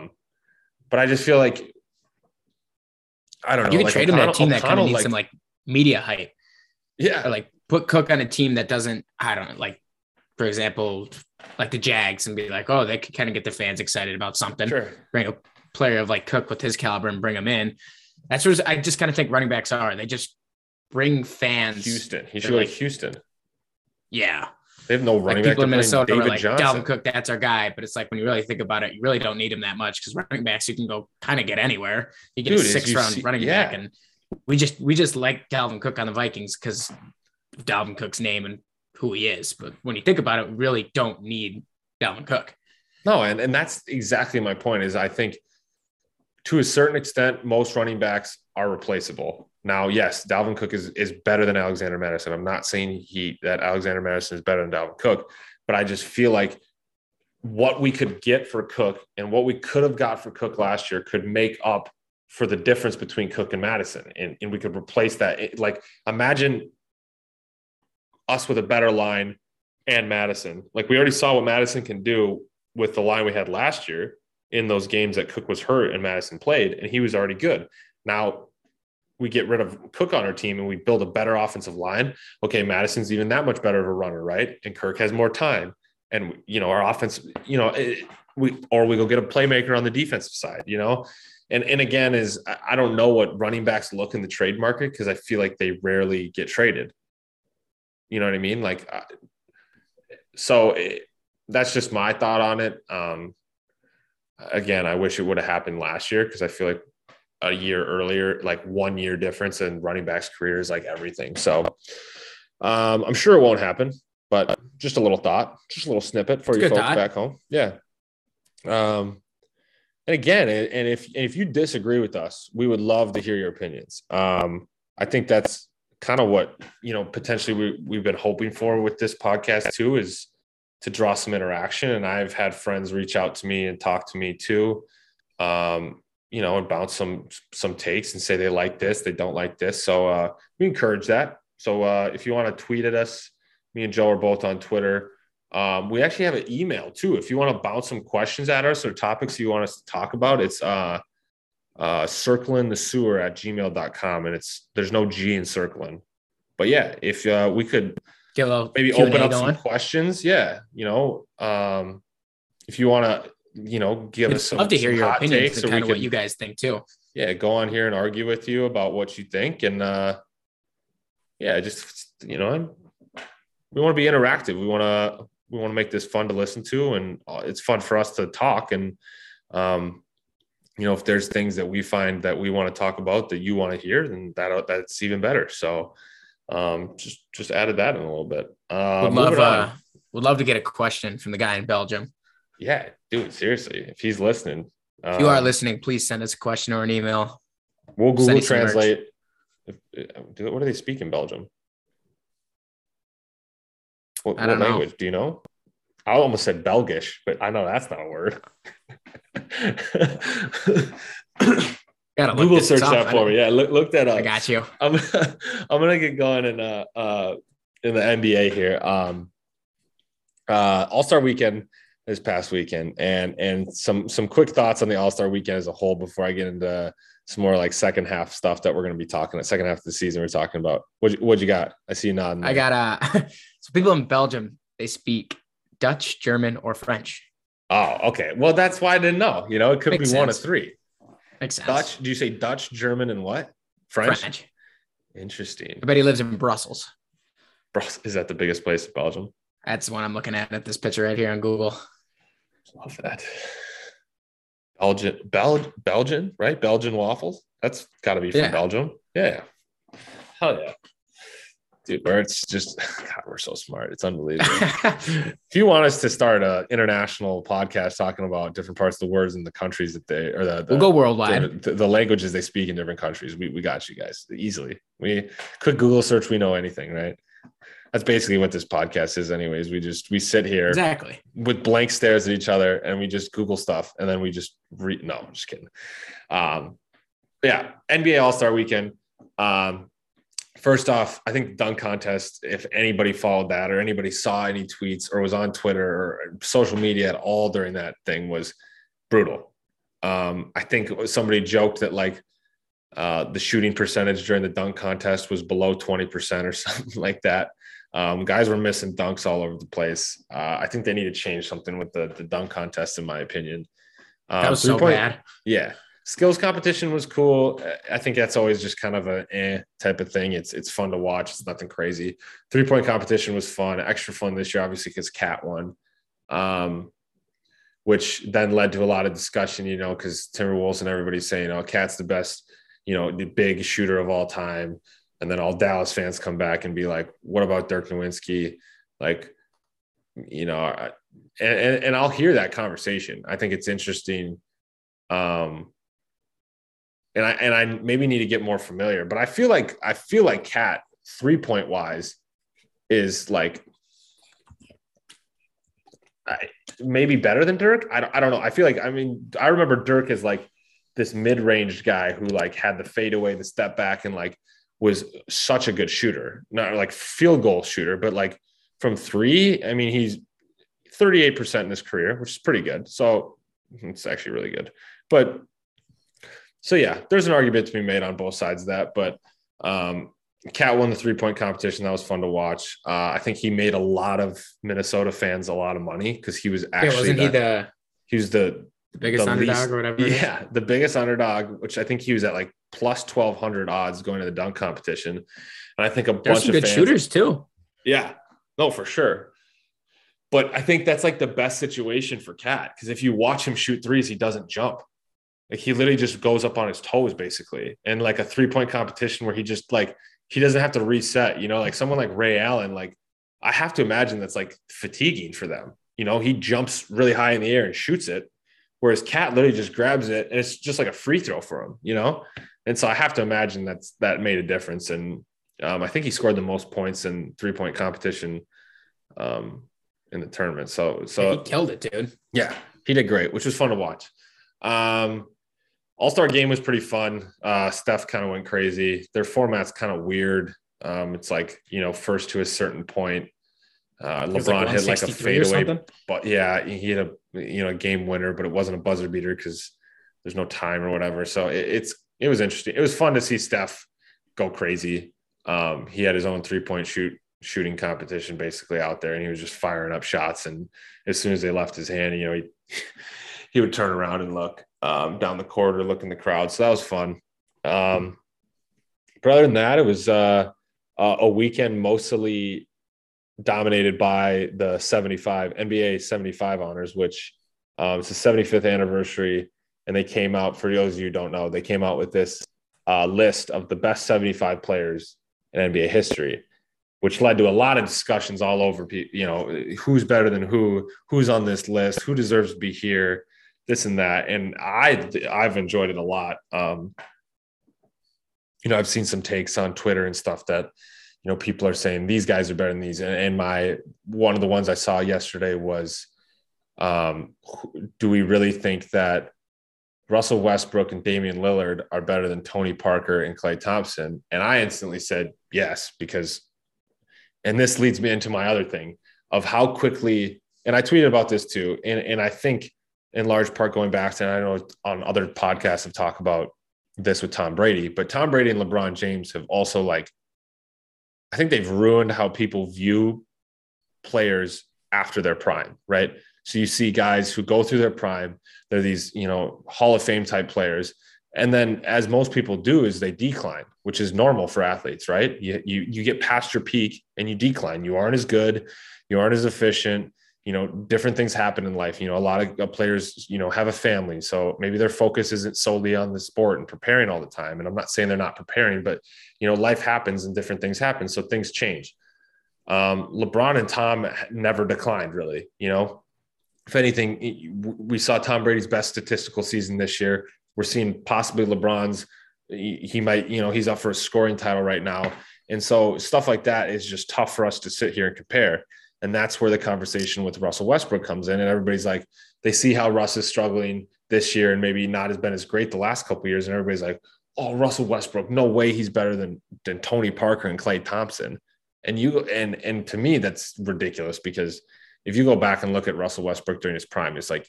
I just feel like I don't know. You could like trade him to a team that kind of needs some like media hype. Yeah. Or like put Cook on a team that doesn't, I don't know, like for example, like the Jags and be like, oh, they could kind of get the fans excited about something. Sure. Right. Player of like Cook with his caliber and bring him in. That's what I just kind of think running backs are. They just bring fans. Houston. He should go to Houston. Yeah. They have no running back. People in Minnesota are like, Dalvin Cook, that's our guy. But it's like when you really think about it, you really don't need him that much because running backs you can go kind of get anywhere. You get a 6th round running back. And we just like Dalvin Cook on the Vikings because Dalvin Cook's name and who he is. But when you think about it, we really don't need Dalvin Cook. No, and that's exactly my point is I think to a certain extent, most running backs are replaceable. Now, yes, Dalvin Cook is better than Alexander Madison. I'm not saying that Alexander Madison is better than Dalvin Cook, but I just feel like what we could get for Cook and what we could have got for Cook last year could make up for the difference between Cook and Madison. And we could replace that. Like, imagine us with a better line and Madison. Like, we already saw what Madison can do with the line we had last year in those games that Cook was hurt and Madison played, and he was already good. Now we get rid of Cook on our team and we build a better offensive line. Okay, Madison's even that much better of a runner, right? And Kirk has more time. And, you know, our offense, you know, we go get a playmaker on the defensive side, you know? And again, is I don't know what running backs look in the trade market because I feel like they rarely get traded. You know what I mean? Like, that's just my thought on it. Again, I wish it would have happened last year because I feel like a year earlier, like 1 year difference in running backs' career is like everything. So I'm sure it won't happen, but just a little thought, just a little snippet for it's you folks thought. Back home. Yeah. And again, and if you disagree with us, we would love to hear your opinions. I think that's kind of what, you know, potentially we've been hoping for with this podcast too, is to draw some interaction. And I've had friends reach out to me and talk to me too, you know, and bounce some takes and say they like this, they don't like this. So we encourage that. So if you want to tweet at us, me and Joe are both on Twitter. We actually have an email too. If you want to bounce some questions at us or topics you want us to talk about, it's circlingthesewer@gmail.com. And there's no G in circling, but yeah, if we could get a little maybe Q&A open up going. Some questions. Yeah. You know, if you want to, you know, give We'd us some, love to hear your opinions and kind of what you guys think too. Yeah. Go on here and argue with you about what you think. And yeah, just, you know, we want to be interactive. We want to make this fun to listen to, and it's fun for us to talk. And, you know, if there's things that we find that we want to talk about that you want to hear, then that's even better. So just added that in a little bit. Would love to get a question from the guy in Belgium. Yeah, dude, seriously, if he's listening. If you are listening, please send us a question or an email. We'll Google Translate. What do they speak in Belgium? What language know. Do you know? I almost said Belgish, but I know that's not a word. Google search that for me. Yeah, look that up. I got you. I'm gonna get going in the NBA here. All-Star Weekend this past weekend, and some quick thoughts on the All-Star Weekend as a whole before I get into some more like second half stuff that we're going to be talking about. Second half of the season, we're talking about. What you got? I see you nodding. I got so people in Belgium, they speak Dutch, German, or French. Oh, okay. Well, that's why I didn't know. You know, it could Makes be sense. One of three. Makes sense. Dutch? Do you say Dutch, German, and what? French. Interesting. I bet he lives in Brussels. Brussels, is that the biggest place in Belgium? That's the one I'm looking at this picture right here on Google. Love that. Belgian, right? Belgian waffles. That's got to be from Belgium. Yeah. Hell yeah. Dude, it's just, God, we're so smart. It's unbelievable. If you want us to start an international podcast talking about different parts of the words and the countries that they, or we'll go worldwide. The languages they speak in different countries. We got you guys easily. We could Google search. We know anything, right? That's basically what this podcast is anyways. We sit here exactly with blank stares at each other and we just Google stuff. And then we just no, I'm just kidding. NBA All-Star Weekend. First off, I think dunk contest, if anybody followed that or anybody saw any tweets or was on Twitter or social media at all during that thing, was brutal. I think somebody joked that the shooting percentage during the dunk contest was below 20% or something like that. Guys were missing dunks all over the place. I think they need to change something with the dunk contest, in my opinion. That was so bad. Yeah. Skills competition was cool. I think that's always just kind of an type of thing. It's fun to watch. It's nothing crazy. Three-point competition was fun. Extra fun this year, obviously, because Cat won, which then led to a lot of discussion, you know, because Timberwolves and everybody's saying, oh, Cat's the best, you know, the big shooter of all time. And then all Dallas fans come back and be like, what about Dirk Nowitzki? Like, you know, and I'll hear that conversation. I think it's interesting. And I maybe need to get more familiar, but I feel like Cat 3-point wise is like maybe better than Dirk. I don't know. I feel like, I remember Dirk is like this mid-range guy who like had the fadeaway, the step back, and like was such a good shooter, not like field goal shooter, but like from three. I mean, he's 38% in his career, which is pretty good. So it's actually really good. But so, yeah, there's an argument to be made on both sides of that. But Cat won the three-point competition. That was fun to watch. I think he made a lot of Minnesota fans a lot of money because he was actually he was the biggest underdog or whatever. Yeah, the biggest underdog, which I think he was at like plus 1,200 odds going to the dunk competition. And I think there's some good shooters too. Yeah, no, for sure. But I think that's like the best situation for Cat because if you watch him shoot threes, he doesn't jump. Like he literally just goes up on his toes basically. And like a three-point competition where he just like – he doesn't have to reset, you know, like someone like Ray Allen, like I have to imagine that's like fatiguing for them. You know, he jumps really high in the air and shoots it, whereas Cat literally just grabs it and it's just like a free throw for him, you know? And so I have to imagine that made a difference. And I think he scored the most points in three-point competition in the tournament. So yeah, he killed it, dude. Yeah, he did great, which was fun to watch. All-Star game was pretty fun. Steph kind of went crazy. Their format's kind of weird. It's like, you know, first to a certain point. LeBron hit like a fadeaway. But yeah, he hit a, you know, game winner, but it wasn't a buzzer beater because there's no time or whatever. So it was interesting. It was fun to see Steph go crazy. He had his own three-point shooting competition basically out there, and he was just firing up shots. And as soon as they left his hand, you know, he would turn around and look. Down the corridor, looking the crowd. So that was fun. But other than that, it was a weekend mostly dominated by the NBA 75 honors, which it's the 75th anniversary. And they came out, for those of you who don't know, they came out with this list of the best 75 players in NBA history, which led to a lot of discussions all over, you know, who's better than who's on this list, who deserves to be here, this and that. And I've enjoyed it a lot. You know, I've seen some takes on Twitter and stuff that, you know, people are saying these guys are better than these. And one of the ones I saw yesterday was, do we really think that Russell Westbrook and Damian Lillard are better than Tony Parker and Klay Thompson? And I instantly said, yes, because, and this leads me into my other thing of how quickly, and I tweeted about this too. And I think, in large part going back to, and I know on other podcasts I've talked about this with Tom Brady, but Tom Brady and LeBron James have also like, I think they've ruined how people view players after their prime, right? So you see guys who go through their prime, they're these, you know, Hall of Fame type players. And then as most people do is they decline, which is normal for athletes, right? You get past your peak and you decline. You aren't as good. You aren't as efficient. You know, different things happen in life. You know, a lot of players, you know, have a family. So maybe their focus isn't solely on the sport and preparing all the time. And I'm not saying they're not preparing, but, you know, life happens and different things happen. So things change. LeBron and Tom never declined really, you know, if anything, we saw Tom Brady's best statistical season this year. We're seeing possibly LeBron's, he might, you know, he's up for a scoring title right now. And so stuff like that is just tough for us to sit here and compare. And that's where the conversation with Russell Westbrook comes in. And everybody's like, they see how Russ is struggling this year and maybe not has been as great the last couple of years. And everybody's like, oh, Russell Westbrook, no way he's better than Tony Parker and Klay Thompson. And to me, that's ridiculous because if you go back and look at Russell Westbrook during his prime, it's like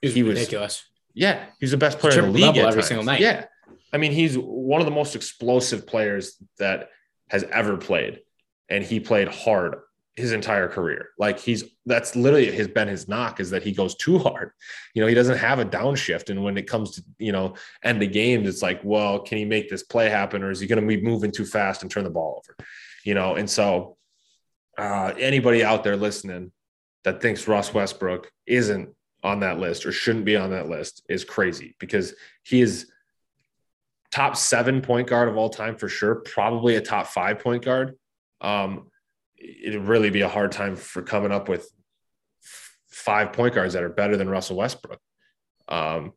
he was ridiculous. Yeah. He's the best player in the league every single night. Yeah. I mean, he's one of the most explosive players that has ever played. And he played hard his entire career. Like that's literally his knock is that he goes too hard. You know, he doesn't have a downshift. And when it comes to, you know, end of games, it's like, well, can he make this play happen? Or is he going to be moving too fast and turn the ball over, you know? And so anybody out there listening that thinks Russ Westbrook isn't on that list or shouldn't be on that list is crazy because he is top 7 point guard of all time for sure. Probably a top 5 point guard. It'd really be a hard time for coming up with 5 point guards that are better than Russell Westbrook. And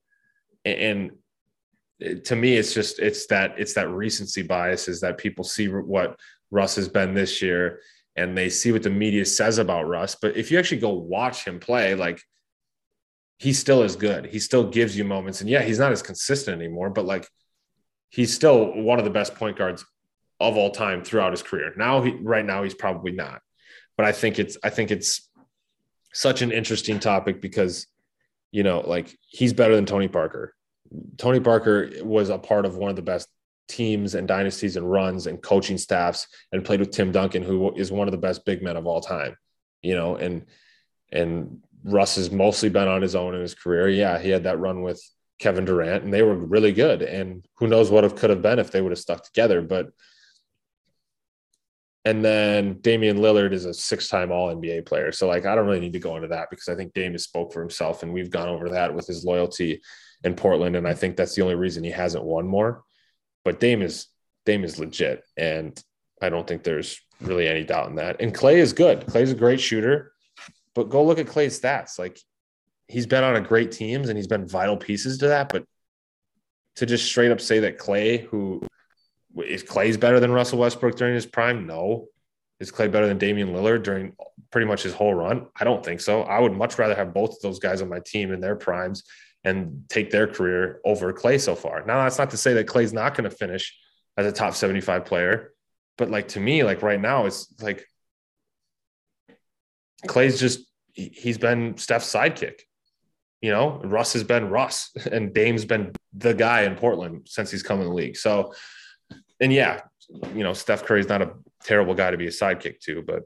to me, it's just, it's that recency bias is that people see what Russ has been this year and they see what the media says about Russ. But if you actually go watch him play, like he still is good. He still gives you moments. And yeah, he's not as consistent anymore, but like he's still one of the best point guards of all time throughout his career. Now, right now he's probably not, but I think it's such an interesting topic because, you know, like he's better than Tony Parker. Tony Parker was a part of one of the best teams and dynasties and runs and coaching staffs and played with Tim Duncan, who is one of the best big men of all time, you know, and Russ has mostly been on his own in his career. Yeah. He had that run with Kevin Durant and they were really good. And who knows what it could have been if they would have stuck together, but, and then Damian Lillard is a 6-time All-NBA player. So, like, I don't really need to go into that because I think Dame has spoke for himself, and we've gone over that with his loyalty in Portland, and I think that's the only reason he hasn't won more. But Dame is legit, and I don't think there's really any doubt in that. And Clay is good. Clay's a great shooter, but go look at Clay's stats. Like, he's been on a great teams, and he's been vital pieces to that, but to just straight up say that Clay, who – is Clay's better than Russell Westbrook during his prime? No. Is Clay better than Damian Lillard during pretty much his whole run? I don't think so. I would much rather have both of those guys on my team in their primes and take their career over Clay so far. Now, that's not to say that Clay's not going to finish as a top 75 player, but like to me, like right now, it's like Clay's just, he's been Steph's sidekick. You know, Russ has been Russ, and Dame's been the guy in Portland since he's come in the league. So, and yeah, you know, Steph Curry's not a terrible guy to be a sidekick to, but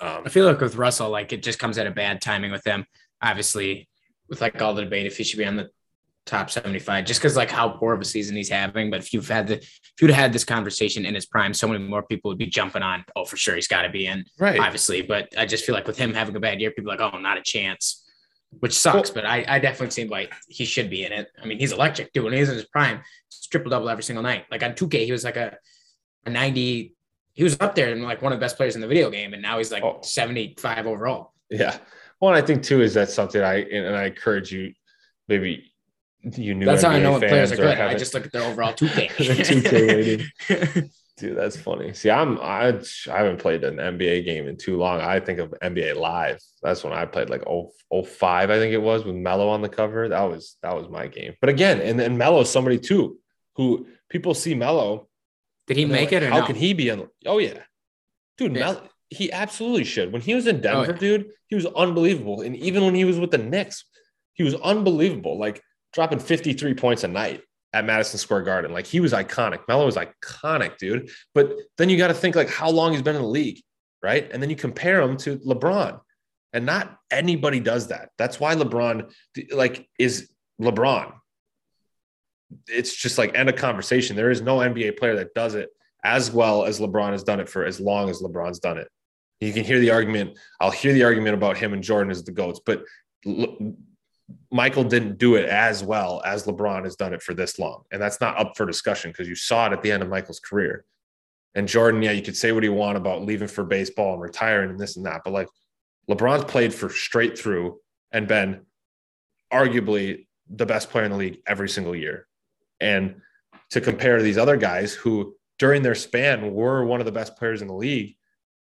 I feel like with Russell, like it just comes at a bad timing with him. Obviously, with like all the debate if he should be on the top 75, just because like how poor of a season he's having. But if you'd had this conversation in his prime, so many more people would be jumping on. Oh, for sure, he's got to be in, right? Obviously, but I just feel like with him having a bad year, people are like, oh, not a chance, which sucks. Well, but I definitely seem like he should be in it. I mean, he's electric, dude. When he's in his prime, triple-double every single night. Like on 2K, he was like a 90. He was up there and like one of the best players in the video game, and now he's like 75 overall. Yeah. Well, and I think too is that's something I encourage you. Maybe you knew that's NBA how I know when players are good. I just look at their overall 2K. 2K rating. Dude, that's funny. See, I haven't played an NBA game in too long. I think of NBA Live. That's when I played like 05, I think it was, with Melo on the cover. That was my game. But again, and Melo's somebody too, who people see Melo. Did he make like, it? Or how no? Can he be in? Oh yeah, dude, yeah. Melo. He absolutely should. When he was in Denver, dude, he was unbelievable. And even when he was with the Knicks, he was unbelievable. Like dropping 53 points a night at Madison Square Garden. Like he was iconic. Melo was iconic, dude. But then you got to think like how long he's been in the league, right? And then you compare him to LeBron, and not anybody does that. That's why LeBron like is LeBron. It's just like end of conversation. There is no NBA player that does it as well as LeBron has done it for as long as LeBron's done it. You can hear the argument. I'll hear the argument about him and Jordan as the GOATs, but Michael didn't do it as well as LeBron has done it for this long. And that's not up for discussion because you saw it at the end of Michael's career. And Jordan, yeah, you could say what you want about leaving for baseball and retiring and this and that, but like LeBron's played for straight through and been arguably the best player in the league every single year. And to compare to these other guys who during their span were one of the best players in the league,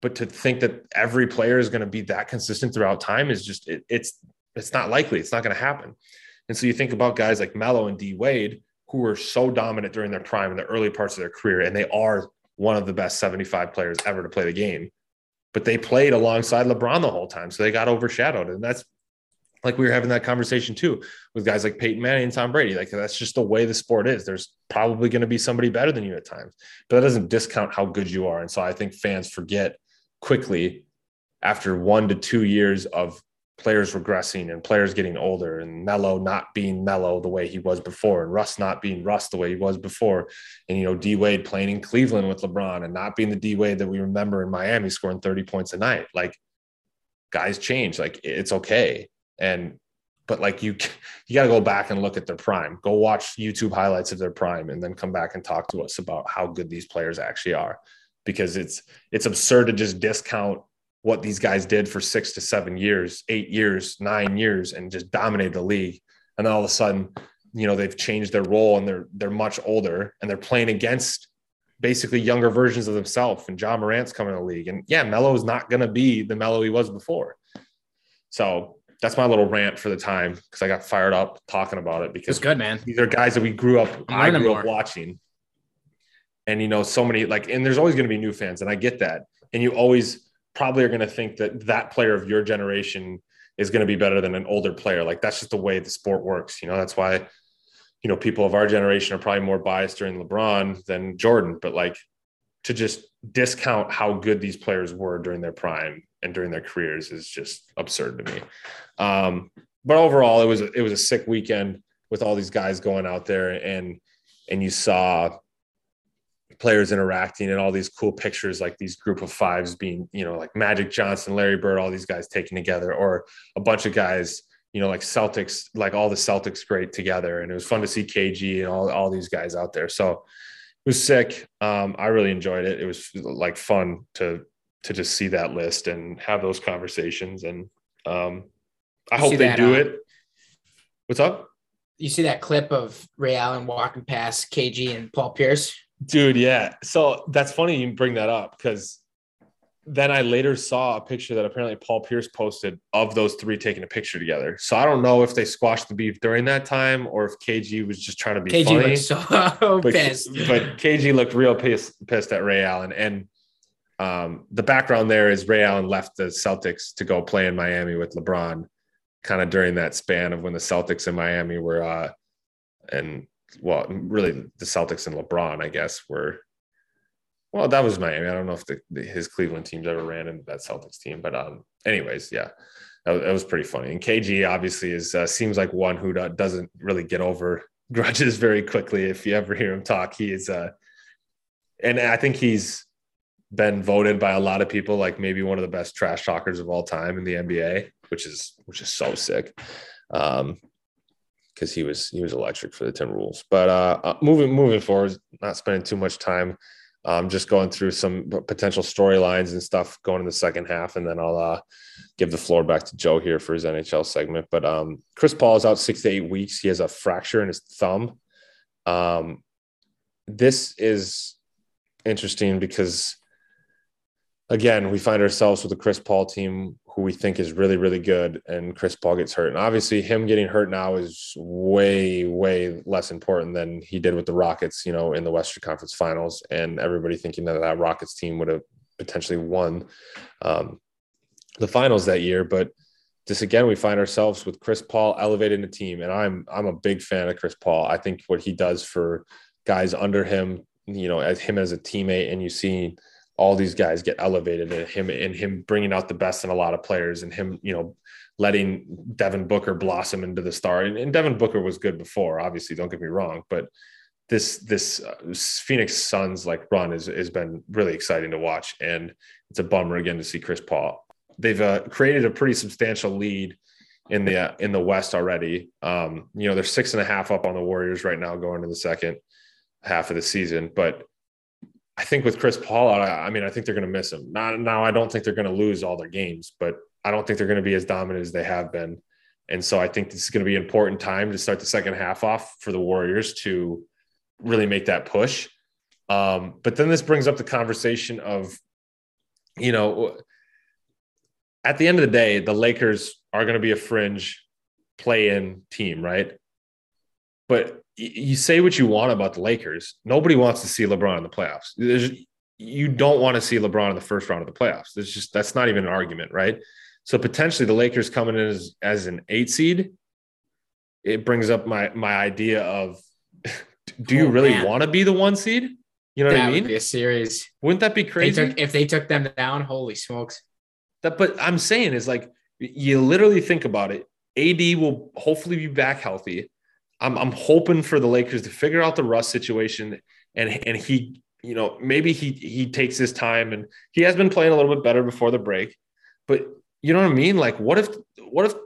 but to think that every player is going to be that consistent throughout time is just, it's not likely. It's not going to happen. And so you think about guys like Melo and D Wade, who were so dominant during their prime in the early parts of their career. And they are one of the best 75 players ever to play the game, but they played alongside LeBron the whole time. So they got overshadowed. And that's, like we were having that conversation too with guys like Peyton Manning and Tom Brady. Like that's just the way the sport is. There's probably going to be somebody better than you at times, but that doesn't discount how good you are. And so I think fans forget quickly after 1 to 2 years of players regressing and players getting older and Melo not being Melo the way he was before and Russ not being Russ the way he was before. And, you know, D Wade playing in Cleveland with LeBron and not being the D Wade that we remember in Miami scoring 30 points a night. Like guys change, like it's okay. But like you got to go back and look at their prime, go watch YouTube highlights of their prime, and then come back and talk to us about how good these players actually are, because it's absurd to just discount what these guys did for 6 to 7 years, 8 years, 9 years, and just dominate the league. And then all of a sudden, you know, they've changed their role and they're much older and they're playing against basically younger versions of themselves. And Ja Morant's coming to the league, and yeah, Melo's not going to be the Melo he was before. So that's my little rant for the time because I got fired up talking about it because it's good, man. These are guys that we grew up, I grew up watching. And, you know, so many like, and there's always going to be new fans, and I get that. And you always probably are going to think that that player of your generation is going to be better than an older player. Like, that's just the way the sport works. You know, that's why, you know, people of our generation are probably more biased during LeBron than Jordan, but like to just discount how good these players were during their prime and during their careers is just absurd to me. But overall, it was a sick weekend with all these guys going out there, and you saw players interacting and all these cool pictures, like these group of fives being, you know, like Magic Johnson, Larry Bird, all these guys taken together, or a bunch of guys, you know, like Celtics, like all the Celtics great together. And it was fun to see KG and all these guys out there. So it was sick. I really enjoyed it. It was like fun to just see that list and have those conversations. And I hope they do it. What's up? You see that clip of Ray Allen walking past KG and Paul Pierce? Dude, yeah. So that's funny you bring that up, because then I later saw a picture that apparently Paul Pierce posted of those three taking a picture together. So I don't know if they squashed the beef during that time or if KG was just trying to be funny. KG looked so pissed. But KG looked real pissed at Ray Allen. And the background there is Ray Allen left the Celtics to go play in Miami with LeBron kind of during that span of when the Celtics and Miami were the Celtics and LeBron, I guess, were – well, that was Miami. I don't know if his Cleveland teams ever ran into that Celtics team. But anyways, yeah, that was pretty funny. And KG obviously seems like one who doesn't really get over grudges very quickly. If you ever hear him talk, he is and I think he's been voted by a lot of people like maybe one of the best trash talkers of all time in the NBA, which is so sick. Because he was electric for the Timberwolves. But moving forward, not spending too much time, just going through some potential storylines and stuff going in the second half, and then I'll give the floor back to Joe here for his NHL segment. But Chris Paul is out 6 to 8 weeks. He has a fracture in his thumb. This is interesting because, again, we find ourselves with a Chris Paul team who we think is really, really good, and Chris Paul gets hurt. And obviously him getting hurt now is way, way less important than he did with the Rockets, you know, in the Western Conference Finals, and everybody thinking that Rockets team would have potentially won the finals that year. But this, again, we find ourselves with Chris Paul elevating the team. And I'm a big fan of Chris Paul. I think what he does for guys under him, you know, as him as a teammate, and you see all these guys get elevated, and him bringing out the best in a lot of players, and him, you know, letting Devin Booker blossom into the star. And Devin Booker was good before, obviously, don't get me wrong, but this Phoenix Suns like run has been really exciting to watch. And it's a bummer again to see Chris Paul. They've created a pretty substantial lead in the West already. You know, they're 6.5 up on the Warriors right now going into the second half of the season, but I think with Chris Paul, I think they're going to miss him. Now, I don't think they're going to lose all their games, but I don't think they're going to be as dominant as they have been. And so I think this is going to be an important time to start the second half off for the Warriors to really make that push. But then this brings up the conversation of, you know, at the end of the day, the Lakers are going to be a fringe play-in team, right? But you say what you want about the Lakers. Nobody wants to see LeBron in the playoffs. You don't want to see LeBron in the first round of the playoffs. That's not even an argument, right? So potentially the Lakers coming in as an 8 seed, it brings up my idea of, do you really want to be the 1 seed? You know what I mean? That would be a series. Wouldn't that be crazy? If they took them down, holy smokes. But I'm saying is, like, you literally think about it. AD will hopefully be back healthy. I'm hoping for the Lakers to figure out the Russ situation, and he, you know, maybe he takes his time, and he has been playing a little bit better before the break, but you know what I mean? Like, what if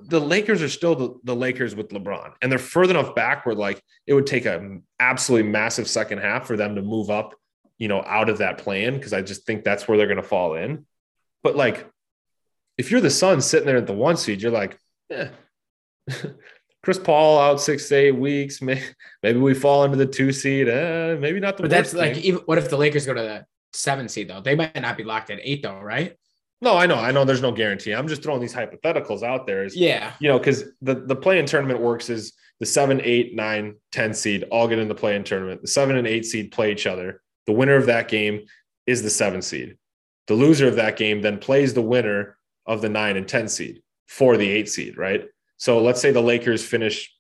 the Lakers are still the Lakers with LeBron, and they're further enough back where, like, it would take an absolutely massive second half for them to move up, you know, out of that play-in, because I just think that's where they're going to fall in. But, like, if you're the Suns sitting there at the 1 seed, you're like, Chris Paul out 6 to 8 weeks. Maybe we fall into the 2 seed. Maybe not the worst. But that's like, even, what if the Lakers go to the 7 seed though? They might not be locked at 8 though, right? No, I know there's no guarantee. I'm just throwing these hypotheticals out there. Because the play-in tournament works is the 7, 8, 9, 10 seed all get in the play-in tournament. The 7 and 8 seed play each other. The winner of that game is the 7 seed. The loser of that game then plays the winner of the 9 and 10 seed for the 8 seed, right? So let's say the Lakers finish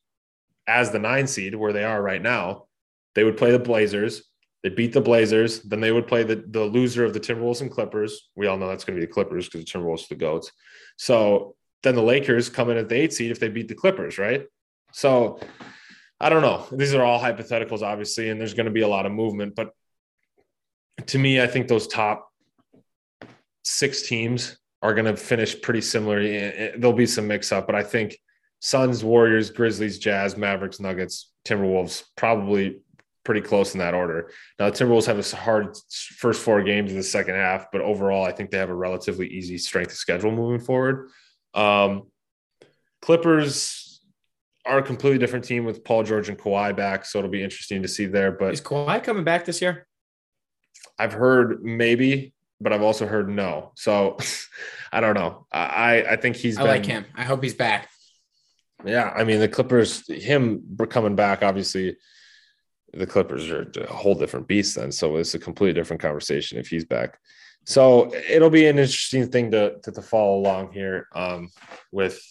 as the 9 seed where they are right now. They would play the Blazers. They beat the Blazers. Then they would play the loser of the Timberwolves and Clippers. We all know that's going to be the Clippers because the Timberwolves are the GOATs. So then the Lakers come in at the 8 seed if they beat the Clippers, right? So I don't know. These are all hypotheticals, obviously, and there's going to be a lot of movement. But to me, I think those top 6 teams are going to finish pretty similarly. There'll be some mix-up, but I think Suns, Warriors, Grizzlies, Jazz, Mavericks, Nuggets, Timberwolves probably – pretty close in that order. Now, the Timberwolves have a hard first 4 games in the second half, but overall, I think they have a relatively easy strength of schedule moving forward. Clippers are a completely different team with Paul George and Kawhi back, so it'll be interesting to see there. But is Kawhi coming back this year? I've heard maybe, but I've also heard no. So I don't know. I think he's I been, like him. I hope he's back. Yeah, I mean, the Clippers, him coming back, obviously – the Clippers are a whole different beast then. So it's a completely different conversation if he's back. So it'll be an interesting thing to follow along here with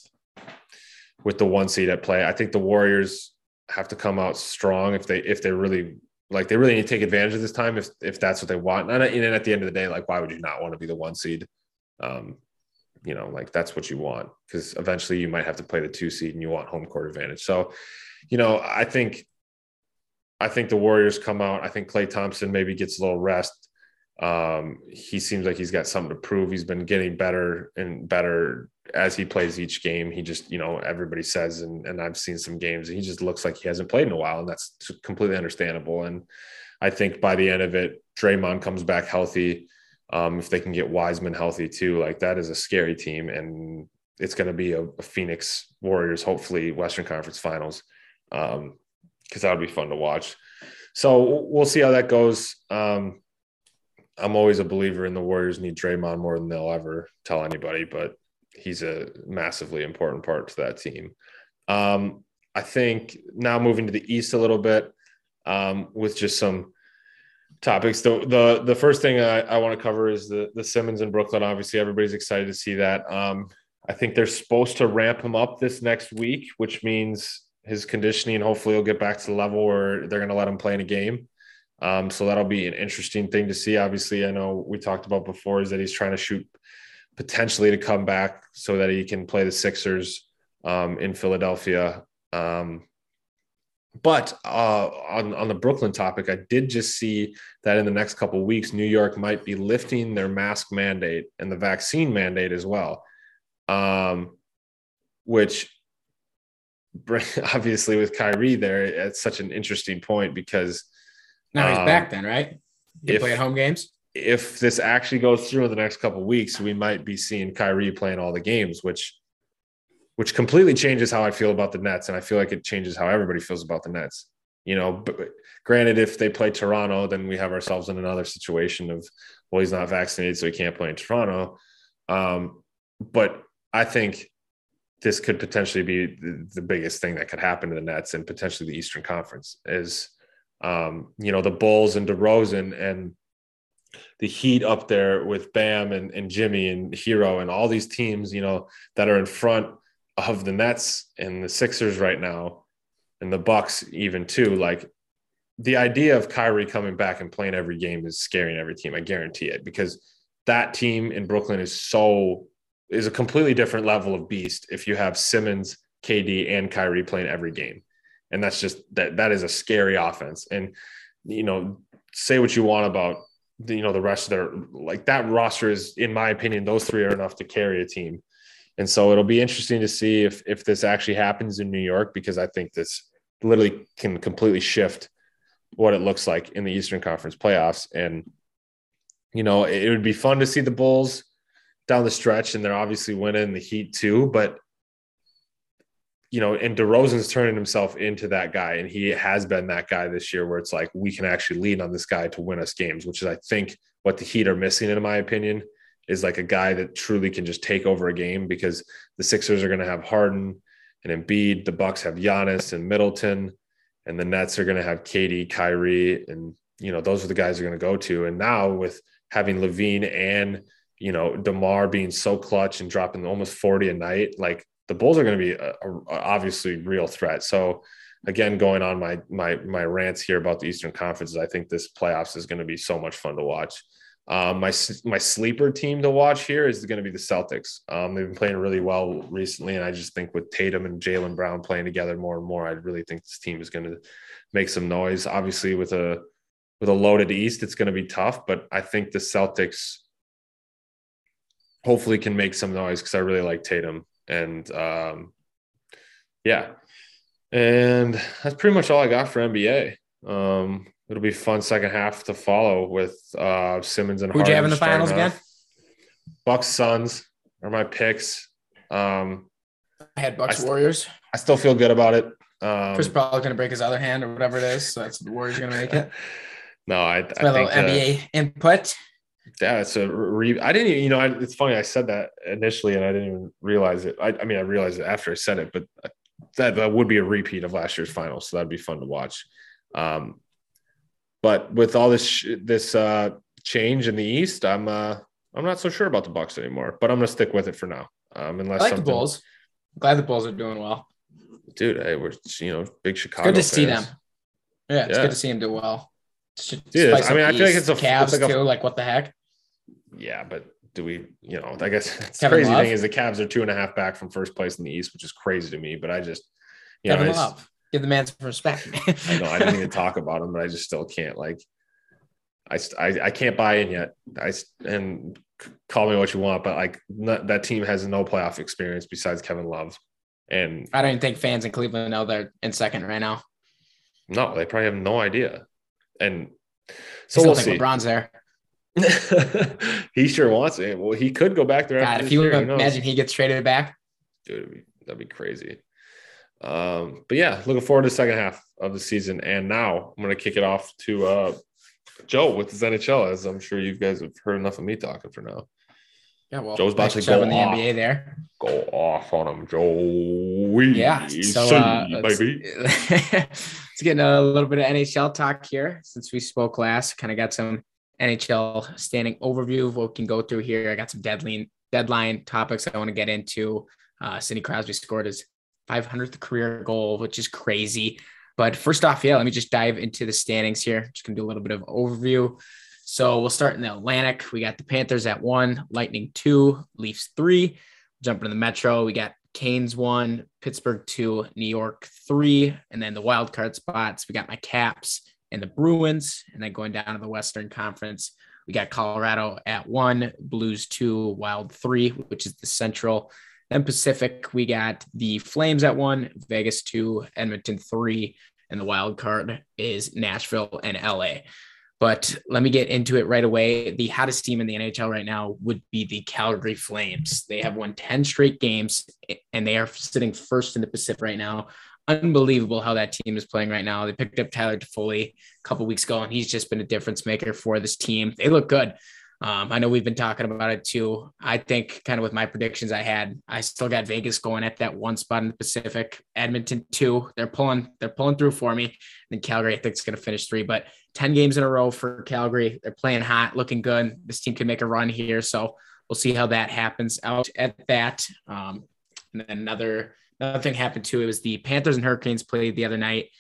the 1 seed at play. I think the Warriors have to come out strong if they really like, they really need to take advantage of this time if that's what they want. And at the end of the day, like, why would you not want to be the 1 seed? Like that's what you want, because eventually you might have to play the 2 seed and you want home court advantage. So, I think the Warriors come out. I think Klay Thompson maybe gets a little rest. He seems like he's got something to prove. He's been getting better and better as he plays each game. He just, everybody says, and I've seen some games, and he just looks like he hasn't played in a while, and that's completely understandable. And I think by the end of it, Draymond comes back healthy. If they can get Wiseman healthy too, like that is a scary team, and it's going to be a Phoenix Warriors, hopefully Western Conference Finals. Because that would be fun to watch. So we'll see how that goes. I'm always a believer in the Warriors need Draymond more than they'll ever tell anybody, but he's a massively important part to that team. I think now moving to the East a little bit with just some topics. The first thing I want to cover is the Simmons in Brooklyn. Obviously, everybody's excited to see that. I think they're supposed to ramp him up this next week, which means – his conditioning, hopefully he'll get back to the level where they're going to let him play in a game. So that'll be an interesting thing to see. Obviously, I know we talked about before is that he's trying to shoot potentially to come back so that he can play the Sixers in Philadelphia. But on the Brooklyn topic, I did just see that in the next couple of weeks, New York might be lifting their mask mandate and the vaccine mandate as well, which obviously with Kyrie there, it's such an interesting point because now he's back then, right? He play at home games. If this actually goes through in the next couple of weeks, we might be seeing Kyrie playing all the games, which completely changes how I feel about the Nets. And I feel like it changes how everybody feels about the Nets, but granted, if they play Toronto, then we have ourselves in another situation of, well, he's not vaccinated, so he can't play in Toronto. But I think this could potentially be the biggest thing that could happen to the Nets and potentially the Eastern Conference is, the Bulls and DeRozan and the Heat up there with Bam and Jimmy and Hero and all these teams, that are in front of the Nets and the Sixers right now and the Bucks even too. Like the idea of Kyrie coming back and playing every game is scaring every team. I guarantee it, because that team in Brooklyn is a completely different level of beast if you have Simmons, KD, and Kyrie playing every game. And that's just that is a scary offense. And, say what you want about, the rest of their – like that roster is, in my opinion, those three are enough to carry a team. And so it'll be interesting to see if this actually happens in New York, because I think this literally can completely shift what it looks like in the Eastern Conference playoffs. And, it would be fun to see the Bulls – down the stretch, and they're obviously winning the Heat too, but and DeRozan's turning himself into that guy, and he has been that guy this year where it's like we can actually lean on this guy to win us games, which is I think what the Heat are missing in my opinion is like a guy that truly can just take over a game, because the Sixers are going to have Harden and Embiid. The Bucks have Giannis and Middleton, and the Nets are going to have KD, Kyrie, and, you know, those are the guys they're going to go to. And now with having Levine and, you know, DeMar being so clutch and dropping almost 40 a night, like the Bulls are going to be a obviously real threat. So again, going on my rants here about the Eastern Conference, I think this playoffs is going to be so much fun to watch. My sleeper team to watch here is going to be the Celtics. They've been playing really well recently, and I just think with Tatum and Jaylen Brown playing together more and more, I really think this team is going to make some noise. Obviously, with a loaded East, it's going to be tough, but I think the Celtics hopefully can make some noise because I really like Tatum. And yeah, and that's pretty much all I got for NBA. It'll be a fun second half to follow with Simmons and Harden. Who'd you have in the finals again? Bucks Suns are my picks. I had Bucks Warriors. I still feel good about it. Chris probably going to break his other hand or whatever it is, so that's the Warriors going to make it. No, I think NBA input. Yeah, it's I didn't even, you know, it's funny. I said that initially and I didn't even realize it. I mean, I realized it after I said it, but that would be a repeat of last year's finals, so that'd be fun to watch. But with all this change in the East, I'm not so sure about the Bucks anymore. But I'm gonna stick with it for now. Unless I like the Bulls. I'm glad the Bulls are doing well. Dude, hey, we're big Chicago. It's good to fans. See them. Yeah, it's good to see them do well. Dude, I mean, I feel like it's a Cavs too. Like what the heck? Yeah, but do we? You know, I guess the crazy thing is the Cavs are 2.5 back from first place in the East, which is crazy to me. But I just, give the man some respect. I know I didn't even talk about him, but I just still can't. Like, I can't buy in yet. And call me what you want, but like that team has no playoff experience besides Kevin Love. And I don't even think fans in Cleveland know they're in second right now. No, they probably have no idea. And so we'll see. LeBron's there. He sure wants it. Well, he could go back there. God, if you imagine he gets traded back, dude, that'd be crazy. But yeah, looking forward to the second half of the season. And now I'm going to kick it off to Joe with his NHL, as I'm sure you guys have heard enough of me talking for now. Yeah, well, Joe's about to go in the NBA there. Go off on him, Joe. Yeah, so let's get a little bit of NHL talk here. Since we spoke last, kind of got some NHL standing overview of what we can go through here. I got some deadline topics I want to get into. Sidney Crosby scored his 500th career goal, which is crazy. But first off, let me just dive into the standings here. Just going to do a little bit of overview. So we'll start in the Atlantic. We got the Panthers at 1, Lightning 2, Leafs 3. Jumping to the Metro, we got Canes 1, Pittsburgh 2, New York 3. And then the wild card spots, we got my Caps and the Bruins. And then going down to the Western Conference, we got Colorado at 1, Blues 2, Wild 3, which is the Central. Then Pacific, we got the Flames at 1, Vegas 2, Edmonton 3, and the wild card is Nashville and LA. But let me get into it right away. The hottest team in the NHL right now would be the Calgary Flames. They have won 10 straight games, and they are sitting first in the Pacific right now. Unbelievable how that team is playing right now. They picked up Tyler Toffoli a couple weeks ago, and he's just been a difference maker for this team. They look good. I know we've been talking about it too. I think kind of with my predictions I still got Vegas going at that 1 spot in the Pacific, Edmonton 2. They're pulling through for me. And then Calgary, I think it's going to finish 3, but 10 games in a row for Calgary. They're playing hot, looking good. This team can make a run here. So we'll see how that happens out at that. And then another thing happened too. It was the Panthers and Hurricanes played the other night.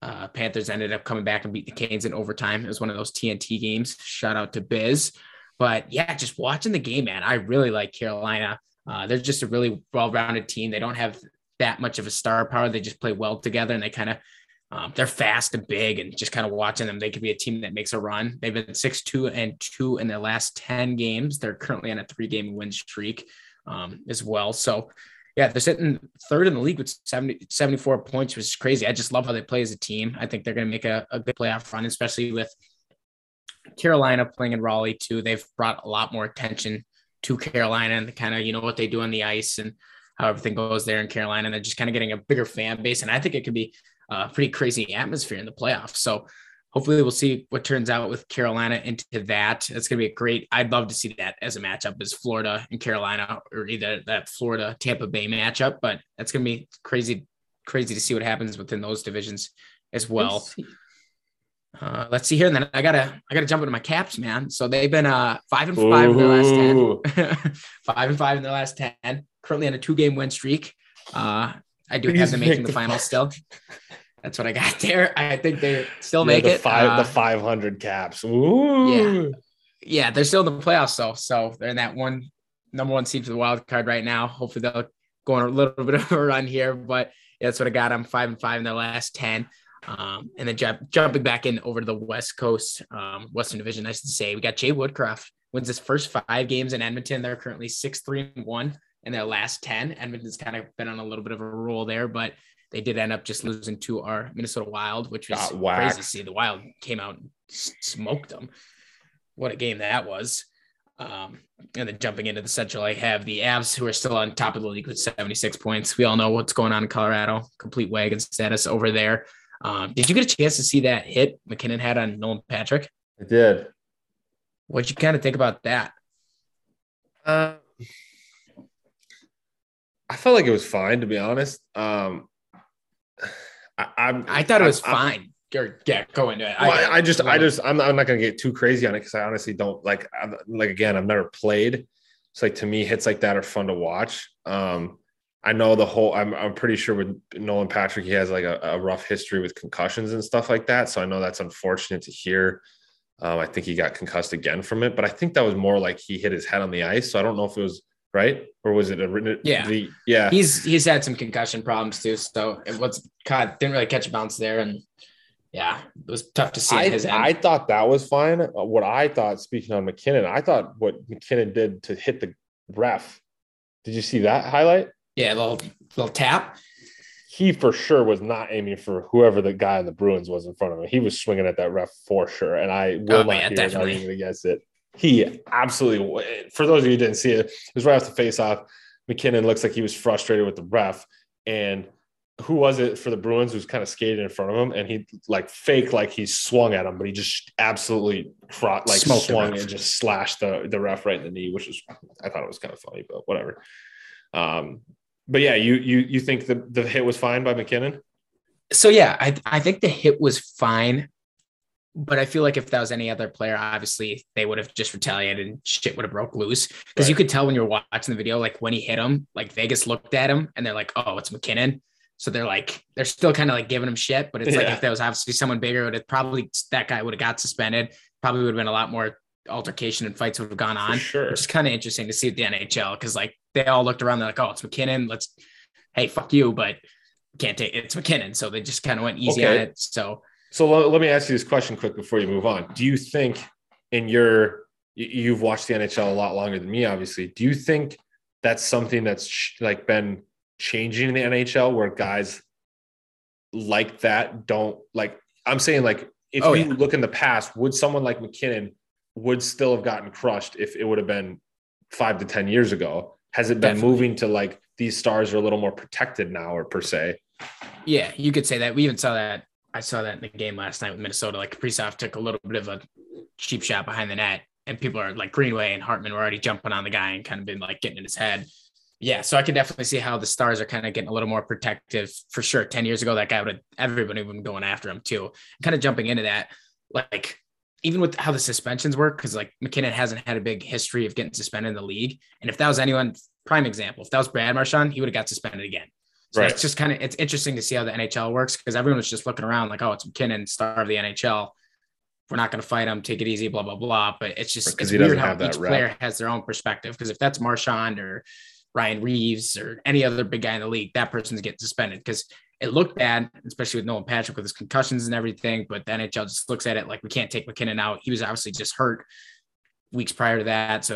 Panthers ended up coming back and beat the Canes in overtime. It was one of those TNT games. Shout out to Biz. But yeah, just watching the game, man, I really like Carolina. They're just a really well-rounded team. They don't have that much of a star power. They just play well together, and they kind of they're fast and big, and just kind of watching them, they could be a team that makes a run. They've been 6-2-2 in their last 10 games. They're currently on a 3-game win streak as well. So yeah, they're sitting third in the league with 74 points, which is crazy. I just love how they play as a team. I think they're going to make a good playoff run, especially with Carolina playing in Raleigh too. They've brought a lot more attention to Carolina and the kind of, what they do on the ice and how everything goes there in Carolina. And they're just kind of getting a bigger fan base. And I think it could be a pretty crazy atmosphere in the playoffs. So Hopefully we'll see what turns out with Carolina into that. It's going to be a great, I'd love to see that as a matchup, as Florida and Carolina, or either that Florida Tampa Bay matchup, but that's going to be crazy to see what happens within those divisions as well. Let's see here. And then I gotta jump into my Caps, man. So they've been 5-5 in their last 10, 5-5 in their last 10, currently on a 2-game win streak. I do have them making the final still. That's what I got there. I think they still make it. The 500 Caps. Ooh. Yeah, they're still in the playoffs, though. So they're in that number one seed for the wild card right now. Hopefully they'll go on a little bit of a run here, but yeah, that's what I got. I'm 5-5 in their last 10. And then jumping back in over to the West Coast, Western Division, nice to say. We got Jay Woodcroft wins his first 5 games in Edmonton. They're currently 6-3-1 in their last 10. Edmonton's kind of been on a little bit of a roll there, but they did end up just losing to our Minnesota Wild, which was crazy to see. The Wild came out and smoked them. What a game that was. And then jumping into the Central, I have the Avs, who are still on top of the league with 76 points. We all know what's going on in Colorado. Complete wagon status over there. Did you get a chance to see that hit McKinnon had on Nolan Patrick? I did. What'd you kind of think about that? I felt like it was fine, to be honest. I thought it was fine. Go into it. I'm not gonna get too crazy on it because I honestly don't like. Again, I've never played. It's like, to me, hits like that are fun to watch. I know the whole. I'm pretty sure with Nolan Patrick, he has like a rough history with concussions and stuff like that. So I know that's unfortunate to hear. I think he got concussed again from it, but I think that was more like he hit his head on the ice. So I don't know if it was. Right? Or was it a written? Yeah. Yeah. He's had some concussion problems too. So it was didn't really catch a bounce there. And yeah, it was tough to see. I thought that was fine. What I thought, speaking on McKinnon, I thought what McKinnon did to hit the ref. Did you see that highlight? Yeah. Little tap. He for sure was not aiming for whoever the guy in the Bruins was in front of him. He was swinging at that ref for sure. And I will not against it. He absolutely, for those of you who didn't see it, it was right off the face-off. McKinnon looks like he was frustrated with the ref. And who was it for the Bruins who's kind of skated in front of him? And he he swung at him, but he just absolutely swung and just slashed the ref right in the knee, which is, I thought it was kind of funny, but whatever. But yeah, you think the hit was fine by McKinnon? So yeah, I think the hit was fine. But I feel like if that was any other player, obviously they would have just retaliated and shit would have broke loose. Because you could tell when you're watching the video, like when he hit him, like Vegas looked at him and they're like, oh, it's McKinnon. So they're still kind of like giving him shit. But it's like, if that was obviously someone bigger, that guy would have got suspended. Probably would have been a lot more altercation and fights would have gone on. For sure. Which is kind of interesting to see at the NHL. Cause like they all looked around, they're like, oh, it's McKinnon. Hey, fuck you, but can't take it. It's McKinnon. So they just kind of went easy on it. So let me ask you this question quick before you move on. Do you think you've watched the NHL a lot longer than me, obviously. Do you think that's something that's been changing in the NHL where guys like that don't I'm saying if you look in the past, would someone like McKinnon would still have gotten crushed if it would have been 5 to 10 years ago? Has it been moving to these stars are a little more protected now or per se? Yeah, you could say that. We even saw that. I saw that in the game last night with Minnesota. Kaprizov took a little bit of a cheap shot behind the net, and people are Greenway and Hartman were already jumping on the guy and kind of been getting in his head. Yeah, so I can definitely see how the stars are kind of getting a little more protective for sure. 10 years ago, that guy everybody would have been going after him too. Kind of jumping into that, even with how the suspensions work, because McKinnon hasn't had a big history of getting suspended in the league. And if that was anyone, prime example, if that was Brad Marchand, he would have got suspended again. So right. It's just it's interesting to see how the NHL works because everyone was just looking around oh, it's McKinnon, star of the NHL. We're not going to fight him. Take it easy, blah, blah, blah. But it's just it's weird how each player has their own perspective because if that's Marchand or Ryan Reeves or any other big guy in the league, that person's getting suspended because it looked bad, especially with Nolan Patrick with his concussions and everything. But the NHL just looks at it we can't take McKinnon out. He was obviously just hurt weeks prior to that. So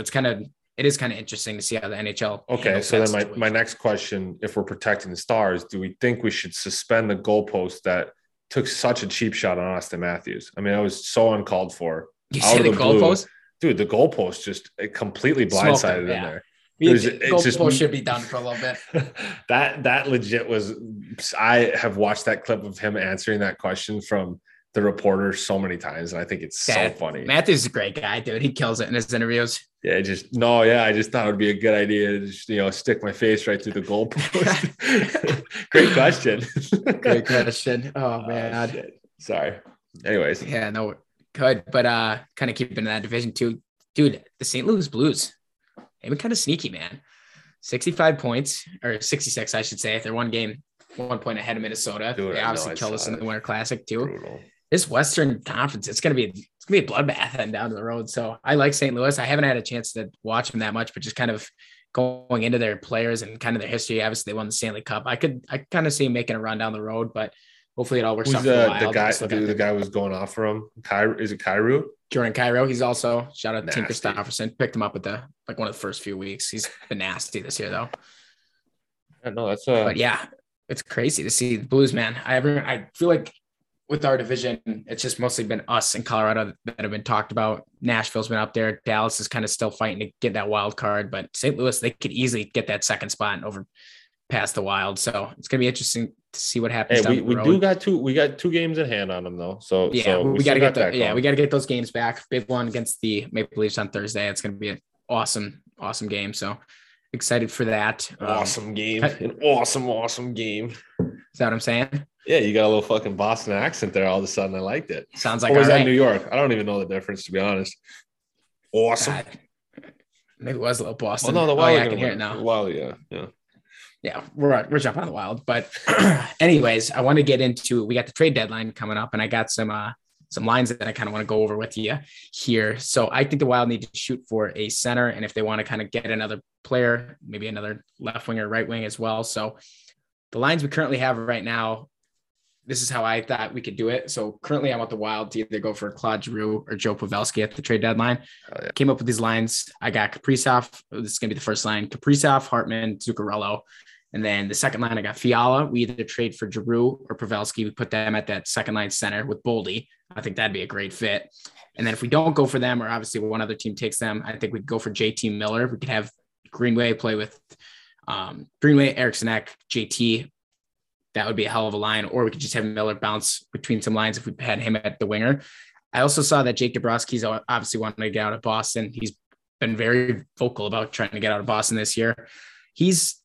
it is kind of interesting to see how the NHL. Okay, so then my next question, if we're protecting the stars, do we think we should suspend the goalpost that took such a cheap shot on Austin Matthews? I mean, that was so uncalled for. You see the goalpost? Dude, the goalpost just completely blindsided him there. Goalpost should be done for a little bit. That legit was – I have watched that clip of him answering that question from – the reporter so many times, and I think it's so funny. Matthew's a great guy, dude. He kills it in his interviews. I just thought it would be a good idea to just, stick my face right through the goalpost. Great question. Oh, man. Shit. Sorry. Anyways. Yeah, no, good. But kind of keeping in that division too. Dude, the St. Louis Blues, they've been kind of sneaky, man. 65 points, or 66, I should say. If they're one point ahead of Minnesota. Dude, they obviously killed us in the Winter Classic too. Brutal. This Western Conference, it's gonna be a bloodbath heading down to the road. So I like St. Louis. I haven't had a chance to watch them that much, but just kind of going into their players and kind of their history. Obviously, they won the Stanley Cup. I kind of see him making a run down the road, but hopefully it all works out. The guy was going off for him. Is it Kyrou? Jordan Kyrou. He's also shout out to Tim Kristofferson. Picked him up at one of the first few weeks. He's been nasty this year though. I know that's but yeah. It's crazy to see the Blues, man. I feel like with our division, it's just mostly been us in Colorado that have been talked about. Nashville's been up there. Dallas is kind of still fighting to get that wild card, but St. Louis, they could easily get that second spot over past the Wild. So it's going to be interesting to see what happens. Hey, we got two games in hand on them though. So yeah, so we got to get those games back. Big one against the Maple Leafs on Thursday. It's going to be an awesome game. So excited for that. Awesome game. Is that what I'm saying? Yeah, you got a little fucking Boston accent there all of a sudden. I liked it. Sounds like was that New York? I don't even know the difference, to be honest. Awesome. God. Maybe it was a little Boston. Well, no, the Wild. Oh, yeah, I can hear it now. Wild, yeah. Yeah, we're jumping on the Wild. But anyways, I want to get into, we got the trade deadline coming up, and I got some lines that I kind of want to go over with you here. So I think the Wild need to shoot for a center. And if they want to kind of get another player, maybe another left wing or right wing as well. So the lines we currently have right now, this is how I thought we could do it. So currently I want the Wild to either go for Claude Giroux or Joe Pavelski at the trade deadline. Oh, yeah. Came up with these lines. I got Kaprizov. This is going to be the first line. Kaprizov, Hartman, Zuccarello. And then the second line, I got Fiala. We either trade for Giroux or Pavelski. We put them at that second line center with Boldy. I think that'd be a great fit. And then if we don't go for them, or obviously one other team takes them, I think we'd go for JT Miller. We could have Greenway play with Greenway, Eriksson Ek, JT. That would be a hell of a line. Or we could just have Miller bounce between some lines if we had him at the winger. I also saw that Jake Dabrowski's obviously wanting to get out of Boston. He's been very vocal about trying to get out of Boston this year. He's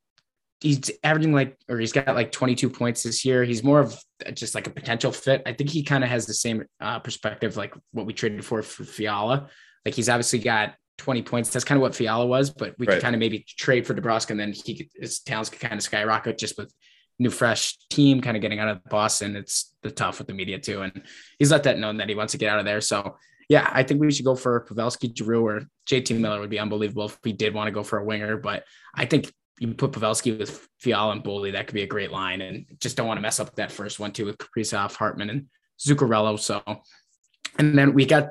averaging he's got 22 points this year. He's more of just like a potential fit. I think he kind of has the same perspective, like what we traded for Fiala. Like he's obviously got 20 points. That's kind of what Fiala was, but we could kind of maybe trade for DeBrusk, and then his talents could kind of skyrocket just with new, fresh team kind of getting out of Boston. It's the tough with the media too. And he's let that known that he wants to get out of there. So yeah, I think we should go for Pavelski, Giroux, or JT Miller would be unbelievable if we did want to go for a winger, but I think you put Pavelski with Fiala and Boldy. That could be a great line, and just don't want to mess up that first one too with Kaprizov, Hartman, and Zuccarello. So, and then we got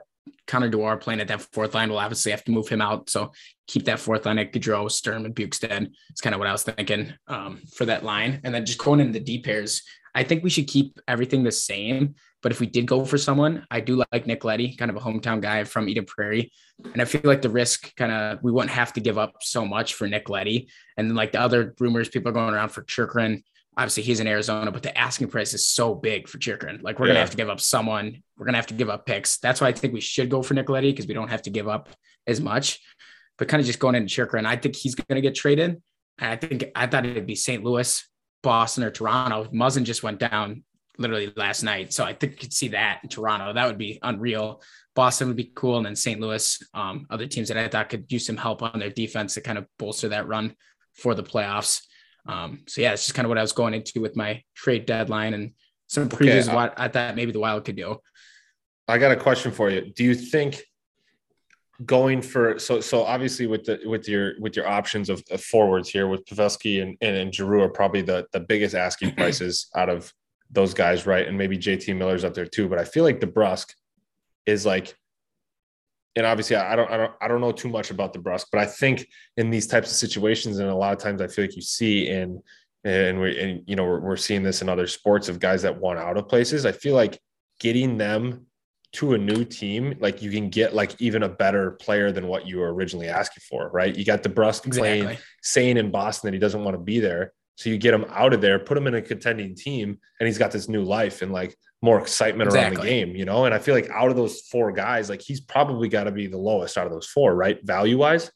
Connor Dewar playing at that fourth line. We'll obviously have to move him out. So keep that fourth line at Gaudreau, Sturm, and Bukestad. It's kind of what I was thinking for that line. And then just going into the D pairs, I think we should keep everything the same. But if we did go for someone, I do like Nick Leddy, kind of a hometown guy from Eden Prairie. And I feel like the risk we wouldn't have to give up so much for Nick Leddy. And then the other rumors people are going around for Chychrun. Obviously he's in Arizona, but the asking price is so big for Chychrun. Like we're going to have to give up someone. We're going to have to give up picks. That's why I think we should go for Nick Leddy, because we don't have to give up as much. But kind of just going into Chychrun, I think he's going to get traded. And I thought it'd be St. Louis, Boston, or Toronto. Muzzin just went down literally last night. So I think you could see that in Toronto. That would be unreal. Boston would be cool. And then St. Louis, other teams that I thought could use some help on their defense to kind of bolster that run for the playoffs. So yeah, it's just kind of what I was going into with my trade deadline and some previews of what I thought maybe the Wild could do. I got a question for you. Do you think going for, so obviously with your options of forwards here with Pavelski and Giroux are probably the biggest asking prices out of those guys, right? And maybe JT Miller's up there too, but I feel like DeBrusk is like, and obviously I don't know too much about DeBrusk, but I think in these types of situations, and a lot of times I feel like you see we're seeing this in other sports of guys that want out of places. I feel like getting them to a new team, like you can get like even a better player than what you were originally asking for, right? You got DeBrusk saying in Boston that he doesn't want to be there. So you get him out of there, put him in a contending team, and he's got this new life. And like, more excitement around the game, you know? And I feel like out of those four guys, like he's probably got to be the lowest out of those four, right? Value-wise.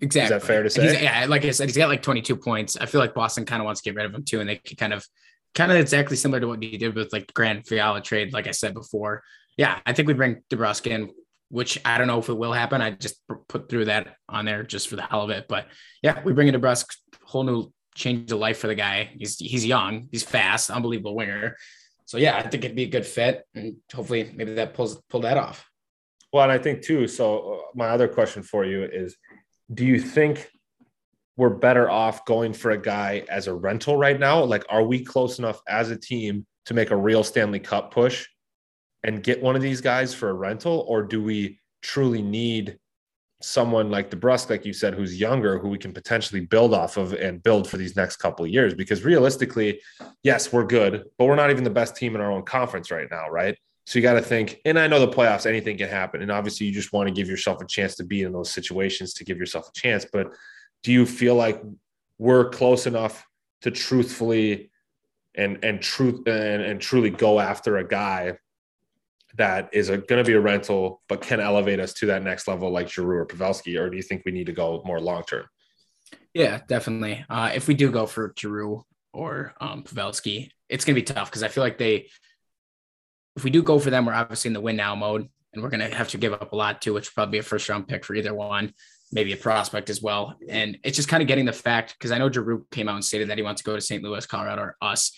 Exactly. Is that fair to say? Yeah. Like I said, he's got like 22 points. I feel like Boston kind of wants to get rid of him too. And they could kind of exactly similar to what he did with like the Grand Fiala trade. Like I said before. Yeah. I think we bring DeBrusque in, which I don't know if it will happen. I just put through that on there just for the hell of it. But yeah, we bring in DeBrusque, whole new change of life for the guy. He's young, he's fast, unbelievable winger. So yeah, I think it'd be a good fit, and hopefully maybe that pull that off. Well, and I think too, so my other question for you is, do you think we're better off going for a guy as a rental right now? Like, are we close enough as a team to make a real Stanley Cup push and get one of these guys for a rental? Or do we truly need someone like DeBrusque, like you said, who's younger, who we can potentially build off of and build for these next couple of years? Because realistically, yes, we're good, but we're not even the best team in our own conference right now, right? So you got to think, and I know the playoffs, anything can happen. And obviously you just want to give yourself a chance to be in those situations, to give yourself a chance. But do you feel like we're close enough to truthfully and truly go after a guy that is going to be a rental, but can elevate us to that next level like Giroux or Pavelski? Or do you think we need to go more long-term? Yeah, definitely. If we do go for Giroux or Pavelski, it's going to be tough because I feel like if we do go for them, we're obviously in the win now mode, and we're going to have to give up a lot too, which would probably be a first round pick for either one, maybe a prospect as well. And it's just kind of getting the fact, because I know Giroux came out and stated that he wants to go to St. Louis, Colorado, or us.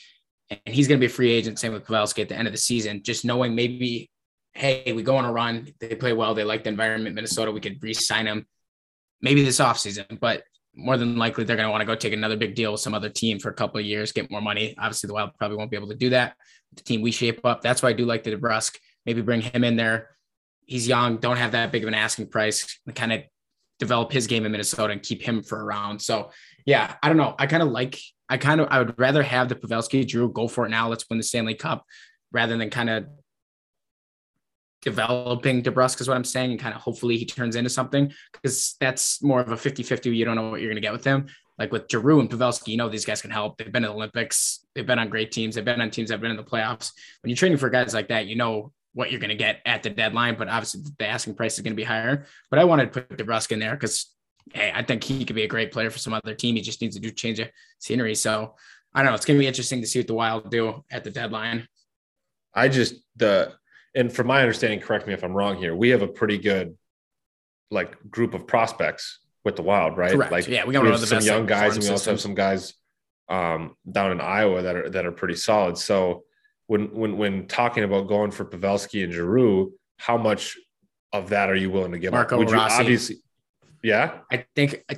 And he's going to be a free agent, same with Pavelski at the end of the season, just knowing maybe, hey, we go on a run, they play well, they like the environment, Minnesota, we could re-sign him maybe this offseason, but more than likely they're going to want to go take another big deal with some other team for a couple of years, get more money. Obviously the Wild probably won't be able to do that. The team we shape up, that's why I do like the DeBrusque, maybe bring him in there. He's young, don't have that big of an asking price, and kind of develop his game in Minnesota and keep him for a round. So yeah, I don't know. I would rather have the Pavelski, Giroux, go for it now. Let's win the Stanley Cup, rather than kind of developing DeBrusque is what I'm saying. And kind of hopefully he turns into something, because that's more of a 50-50. You don't know what you're going to get with him. Like with Giroux and Pavelski, you know, these guys can help. They've been to the Olympics. They've been on great teams. They've been on teams that have been in the playoffs. When you're trading for guys like that, you know what you're going to get at the deadline, but obviously the asking price is going to be higher. But I wanted to put DeBrusque in there because, hey, I think he could be a great player for some other team. He just needs to do change of scenery. So I don't know. It's going to be interesting to see what the Wild do at the deadline. And from my understanding, correct me if I'm wrong here, we have a pretty good like group of prospects with the Wild, right? Correct. Like, yeah, we have some young guys, and we also have some guys down in Iowa that are pretty solid. So when talking about going for Pavelski and Giroux, how much of that are you willing to give up? Would you obviously? Yeah, I think I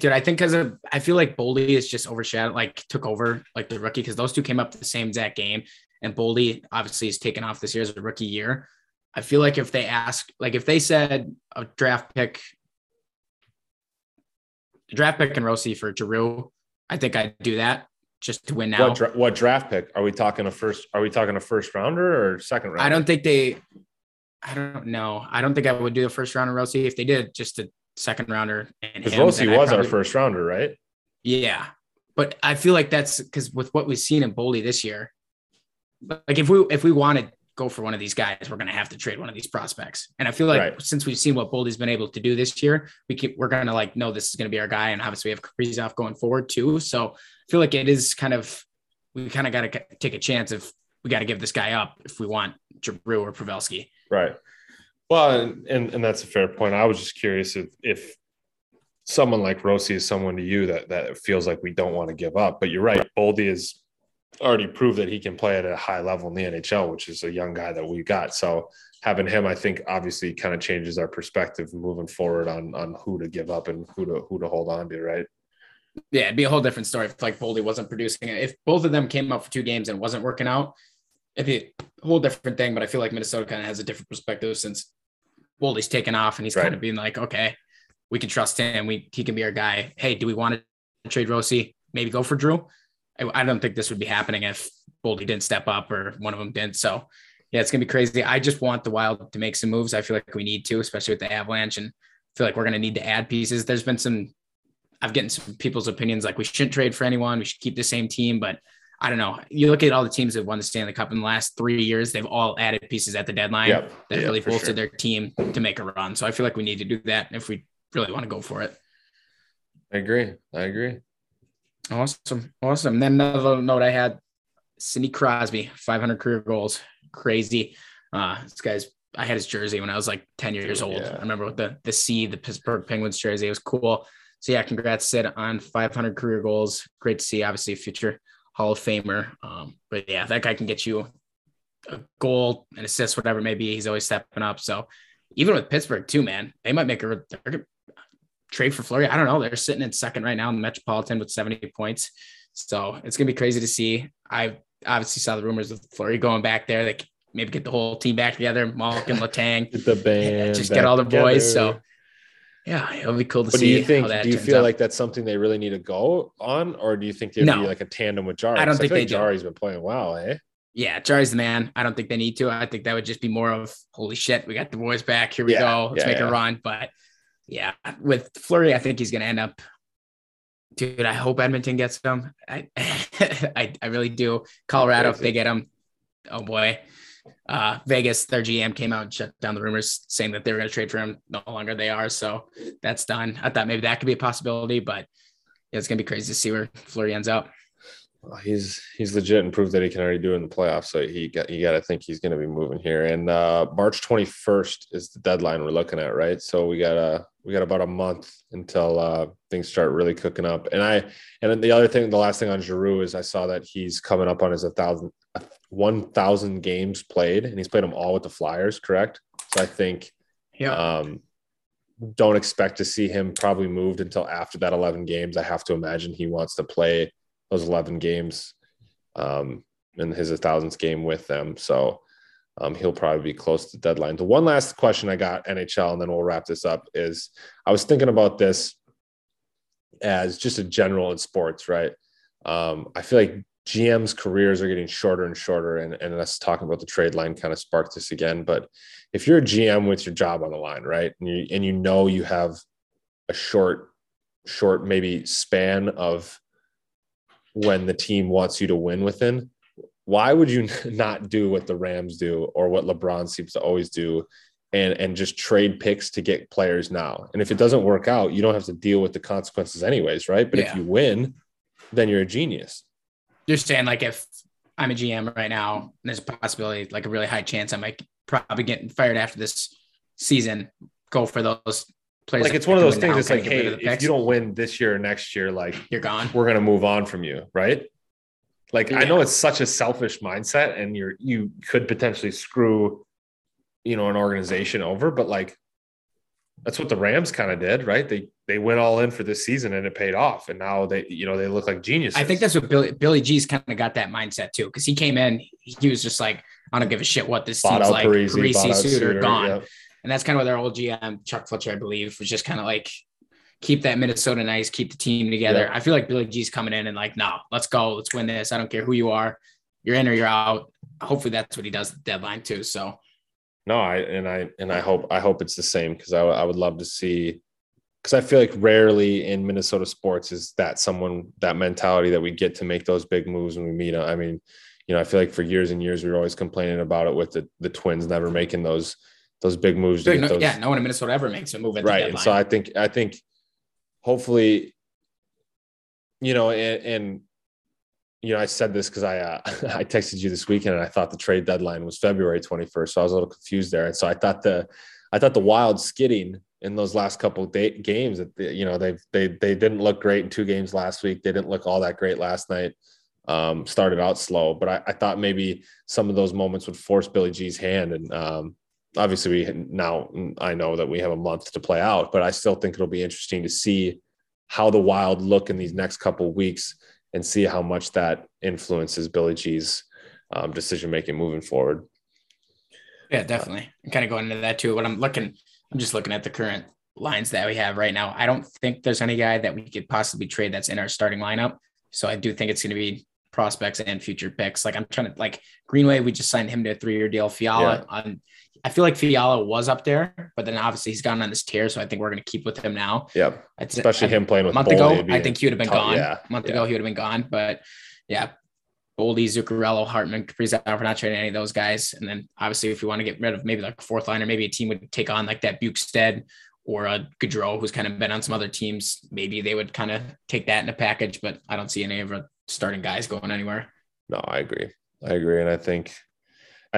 feel like Boldy is just overshadowed, like took over like the rookie, because those two came up the same exact game. And Boldy obviously is taken off this year as a rookie year. I feel like if they asked, like if they said a draft pick and Rossi for Giroux, I think I'd do that just to win now. What draft pick? Are we talking a first rounder or second rounder? I don't know. I don't think I would do the first rounder Rossi. If they did, just a second rounder, because Rossi was our first rounder, right? Yeah, but I feel like that's because with what we've seen in Boldy this year, like if we want to go for one of these guys, we're going to have to trade one of these prospects. And I feel like since we've seen what Boldy's been able to do this year, we're going to like, no, this is going to be our guy. And obviously we have Kaprizov going forward too. So I feel like it is we got to take a chance if we got to give this guy up, if we want Giroux or Pavelski. Right. Well, and that's a fair point. I was just curious if someone like Rossi is someone to you that feels like we don't want to give up, but you're right. Boldy has already proved that he can play at a high level in the NHL, which is a young guy that we got. So having him, I think, obviously kind of changes our perspective moving forward on who to give up and who to hold on to, right? Yeah, it'd be a whole different story if like Boldy wasn't producing it. If both of them came out for two games and wasn't working out, it'd be a whole different thing. But I feel like Minnesota kind of has a different perspective since Boldy's taken off and he's kind of being like, okay, we can trust him. He can be our guy. Hey, do we want to trade Rossi? Maybe go for Drew. I don't think this would be happening if Boldy didn't step up or one of them didn't. So yeah, it's going to be crazy. I just want the Wild to make some moves. I feel like we need to, especially with the Avalanche, and I feel like we're going to need to add pieces. There's been some, I've gotten some people's opinions, like we shouldn't trade for anyone. We should keep the same team, but I don't know. You look at all the teams that won the Stanley Cup in the last 3 years, they've all added pieces at the deadline that really bolstered their team to make a run. So I feel like we need to do that if we really want to go for it. I agree. Awesome. Then another little note I had, Sidney Crosby, 500 career goals. Crazy. This guy's, I had his jersey when I was like 10 years old. Yeah. I remember with the Pittsburgh Penguins jersey. It was cool. So yeah, congrats Sid on 500 career goals. Great to see, obviously a future Hall of Famer. But yeah, that guy can get you a goal, an assist, whatever it may be. He's always stepping up. So even with Pittsburgh too, man, they might make a trade for Fleury. I don't know. They're sitting in second right now in the Metropolitan with 70 points. So it's going to be crazy to see. I obviously saw the rumors of Fleury going back there. They maybe get the whole team back together, Malkin, Letang, get all the boys. So yeah, it'll be cool to see. Do you feel like that's something they really need to go on, or do you think they'd be like a tandem with Jari? I think Jari's been playing well, eh? Yeah, Jari's the man. I don't think they need to. I think that would just be more of, holy shit, we got the boys back. Here we go. Let's make a run. But yeah, with Fleury, I think he's going to end up. Dude, I hope Edmonton gets them. I really do. Colorado, if they get them, oh boy. Vegas, their GM came out and shut down the rumors, saying that they were going to trade for him. No longer they are, so that's done. I thought maybe that could be a possibility, but it's going to be crazy to see where Fleury ends up. Well, he's legit and proved that he can already do it in the playoffs, so you got to think he's going to be moving here. And March 21st is the deadline we're looking at, right? So we got about a month until things start really cooking up. And the other thing, the last thing on Giroux is I saw that he's coming up on his 1,000 games played, and he's played them all with the Flyers, correct? So I think don't expect to see him probably moved until after that 11 games. I have to imagine he wants to play those 11 games in his 1,000th game with them. So he'll probably be close to the deadline. The one last question I got, NHL, and then we'll wrap this up, is I was thinking about this as just a general in sports, right? I feel like GM's careers are getting shorter and shorter, and us talking about the trade line kind of sparked this again. But if you're a GM with your job on the line, right, and you know you have a short maybe span of when the team wants you to win within, why would you not do what the Rams do or what LeBron seems to always do and just trade picks to get players now? And if it doesn't work out, you don't have to deal with the consequences anyways, right? But if you win, then you're a genius. You're saying, like, if I'm a GM right now, there's a possibility, like a really high chance I might probably get fired after this season, go for those players. Like, it's one of those things. It's like, hey, if you don't win this year or next year, like, you're gone. We're going to move on from you, right? Like, I know it's such a selfish mindset, and you could potentially screw, an organization over, but like, that's what the Rams kind of did, right? They went all in for this season, and it paid off. And now they look like geniuses. I think that's what Billy G's kind of got that mindset too, because he came in, he was just like, I don't give a shit what this team's like. Parisi, Suter, gone. Yep. And that's kind of what their old GM, Chuck Fletcher, I believe, was just kind of like, keep that Minnesota nice, keep the team together. Yep. I feel like Billy G's coming in and like, no, let's go, let's win this. I don't care who you are, you're in or you're out. Hopefully that's what he does at the deadline too. So no, I hope it's the same, because I would love to see. Because I feel like rarely in Minnesota sports is that that mentality that we get to make those big moves when we meet. I mean, I feel like for years and years, we were always complaining about it with the Twins never making those big moves. No one in Minnesota ever makes a move at the deadline. And so I think hopefully, I said this because I texted you this weekend, and I thought the trade deadline was February 21st. So I was a little confused there. And so I thought the Wild skidding in those last couple of games, that they didn't look great in two games last week. They didn't look all that great last night. Started out slow, but I thought maybe some of those moments would force Billy G's hand. And obviously I know that we have a month to play out, but I still think it'll be interesting to see how the Wild look in these next couple of weeks and see how much that influences Billy G's decision-making moving forward. Yeah, definitely. I'm kind of going into that too. When I'm just looking at the current lines that we have right now. I don't think there's any guy that we could possibly trade that's in our starting lineup. So I do think it's going to be prospects and future picks. Like, I'm trying to, like, Greenway, we just signed him to a 3-year deal. Fiala, I feel like Fiala was up there, but then obviously he's gone on this tear. So I think we're going to keep with him now. Yeah. Especially him playing with a month ago. I think he would have been gone. A month ago, he would have been gone. But yeah, Goldie, Zuccarello, Hartman, Kaprizov. We're not trading any of those guys. And then obviously if you want to get rid of maybe like a fourth liner, maybe a team would take on like that Bukestad or a Gaudreau who's kind of been on some other teams. Maybe they would kind of take that in a package, but I don't see any of our starting guys going anywhere. No, I agree. And I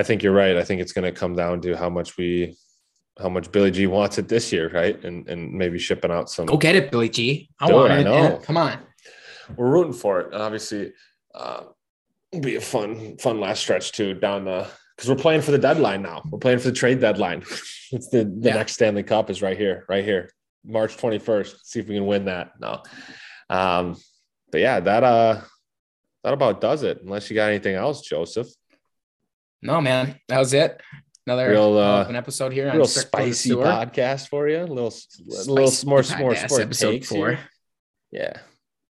think you're right. I think it's going to come down to how much Billy G wants it this year. Right. And maybe shipping out some, go get it, Billy G. I want it. Come on. We're rooting for it. And obviously, be a fun last stretch too down the, because we're playing for the deadline now. We're playing for the trade deadline. It's the next Stanley Cup is right here, March 21st. See if we can win that. No, but yeah, that about does it. Unless you got anything else, Joseph. No, man, that was it. Another real an episode here. Real spicy podcast for you. A little more sport episode 4. Here. Yeah,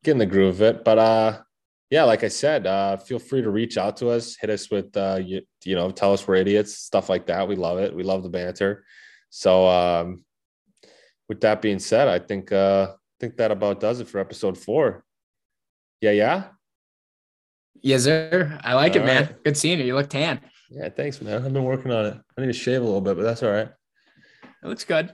get in the groove of it, but yeah, like I said, feel free to reach out to us, hit us with, you know, tell us we're idiots, stuff like that. We love it. We love the banter. So with that being said, I think that about does it for episode 4. Yeah. Yeah. Yes, sir. I like all it, man. Right. Good seeing you. You look tan. Yeah. Thanks, man. I've been working on it. I need to shave a little bit, but that's all right. It looks good.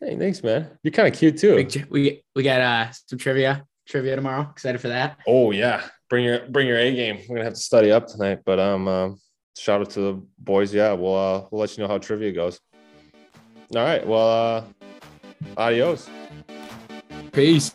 Hey, thanks, man. You're kind of cute too. We got some trivia tomorrow. Excited for that. Oh yeah. Bring your A game. We're gonna have to study up tonight, but shout out to the boys. Yeah, we'll let you know how trivia goes. All right, well, adios. Peace.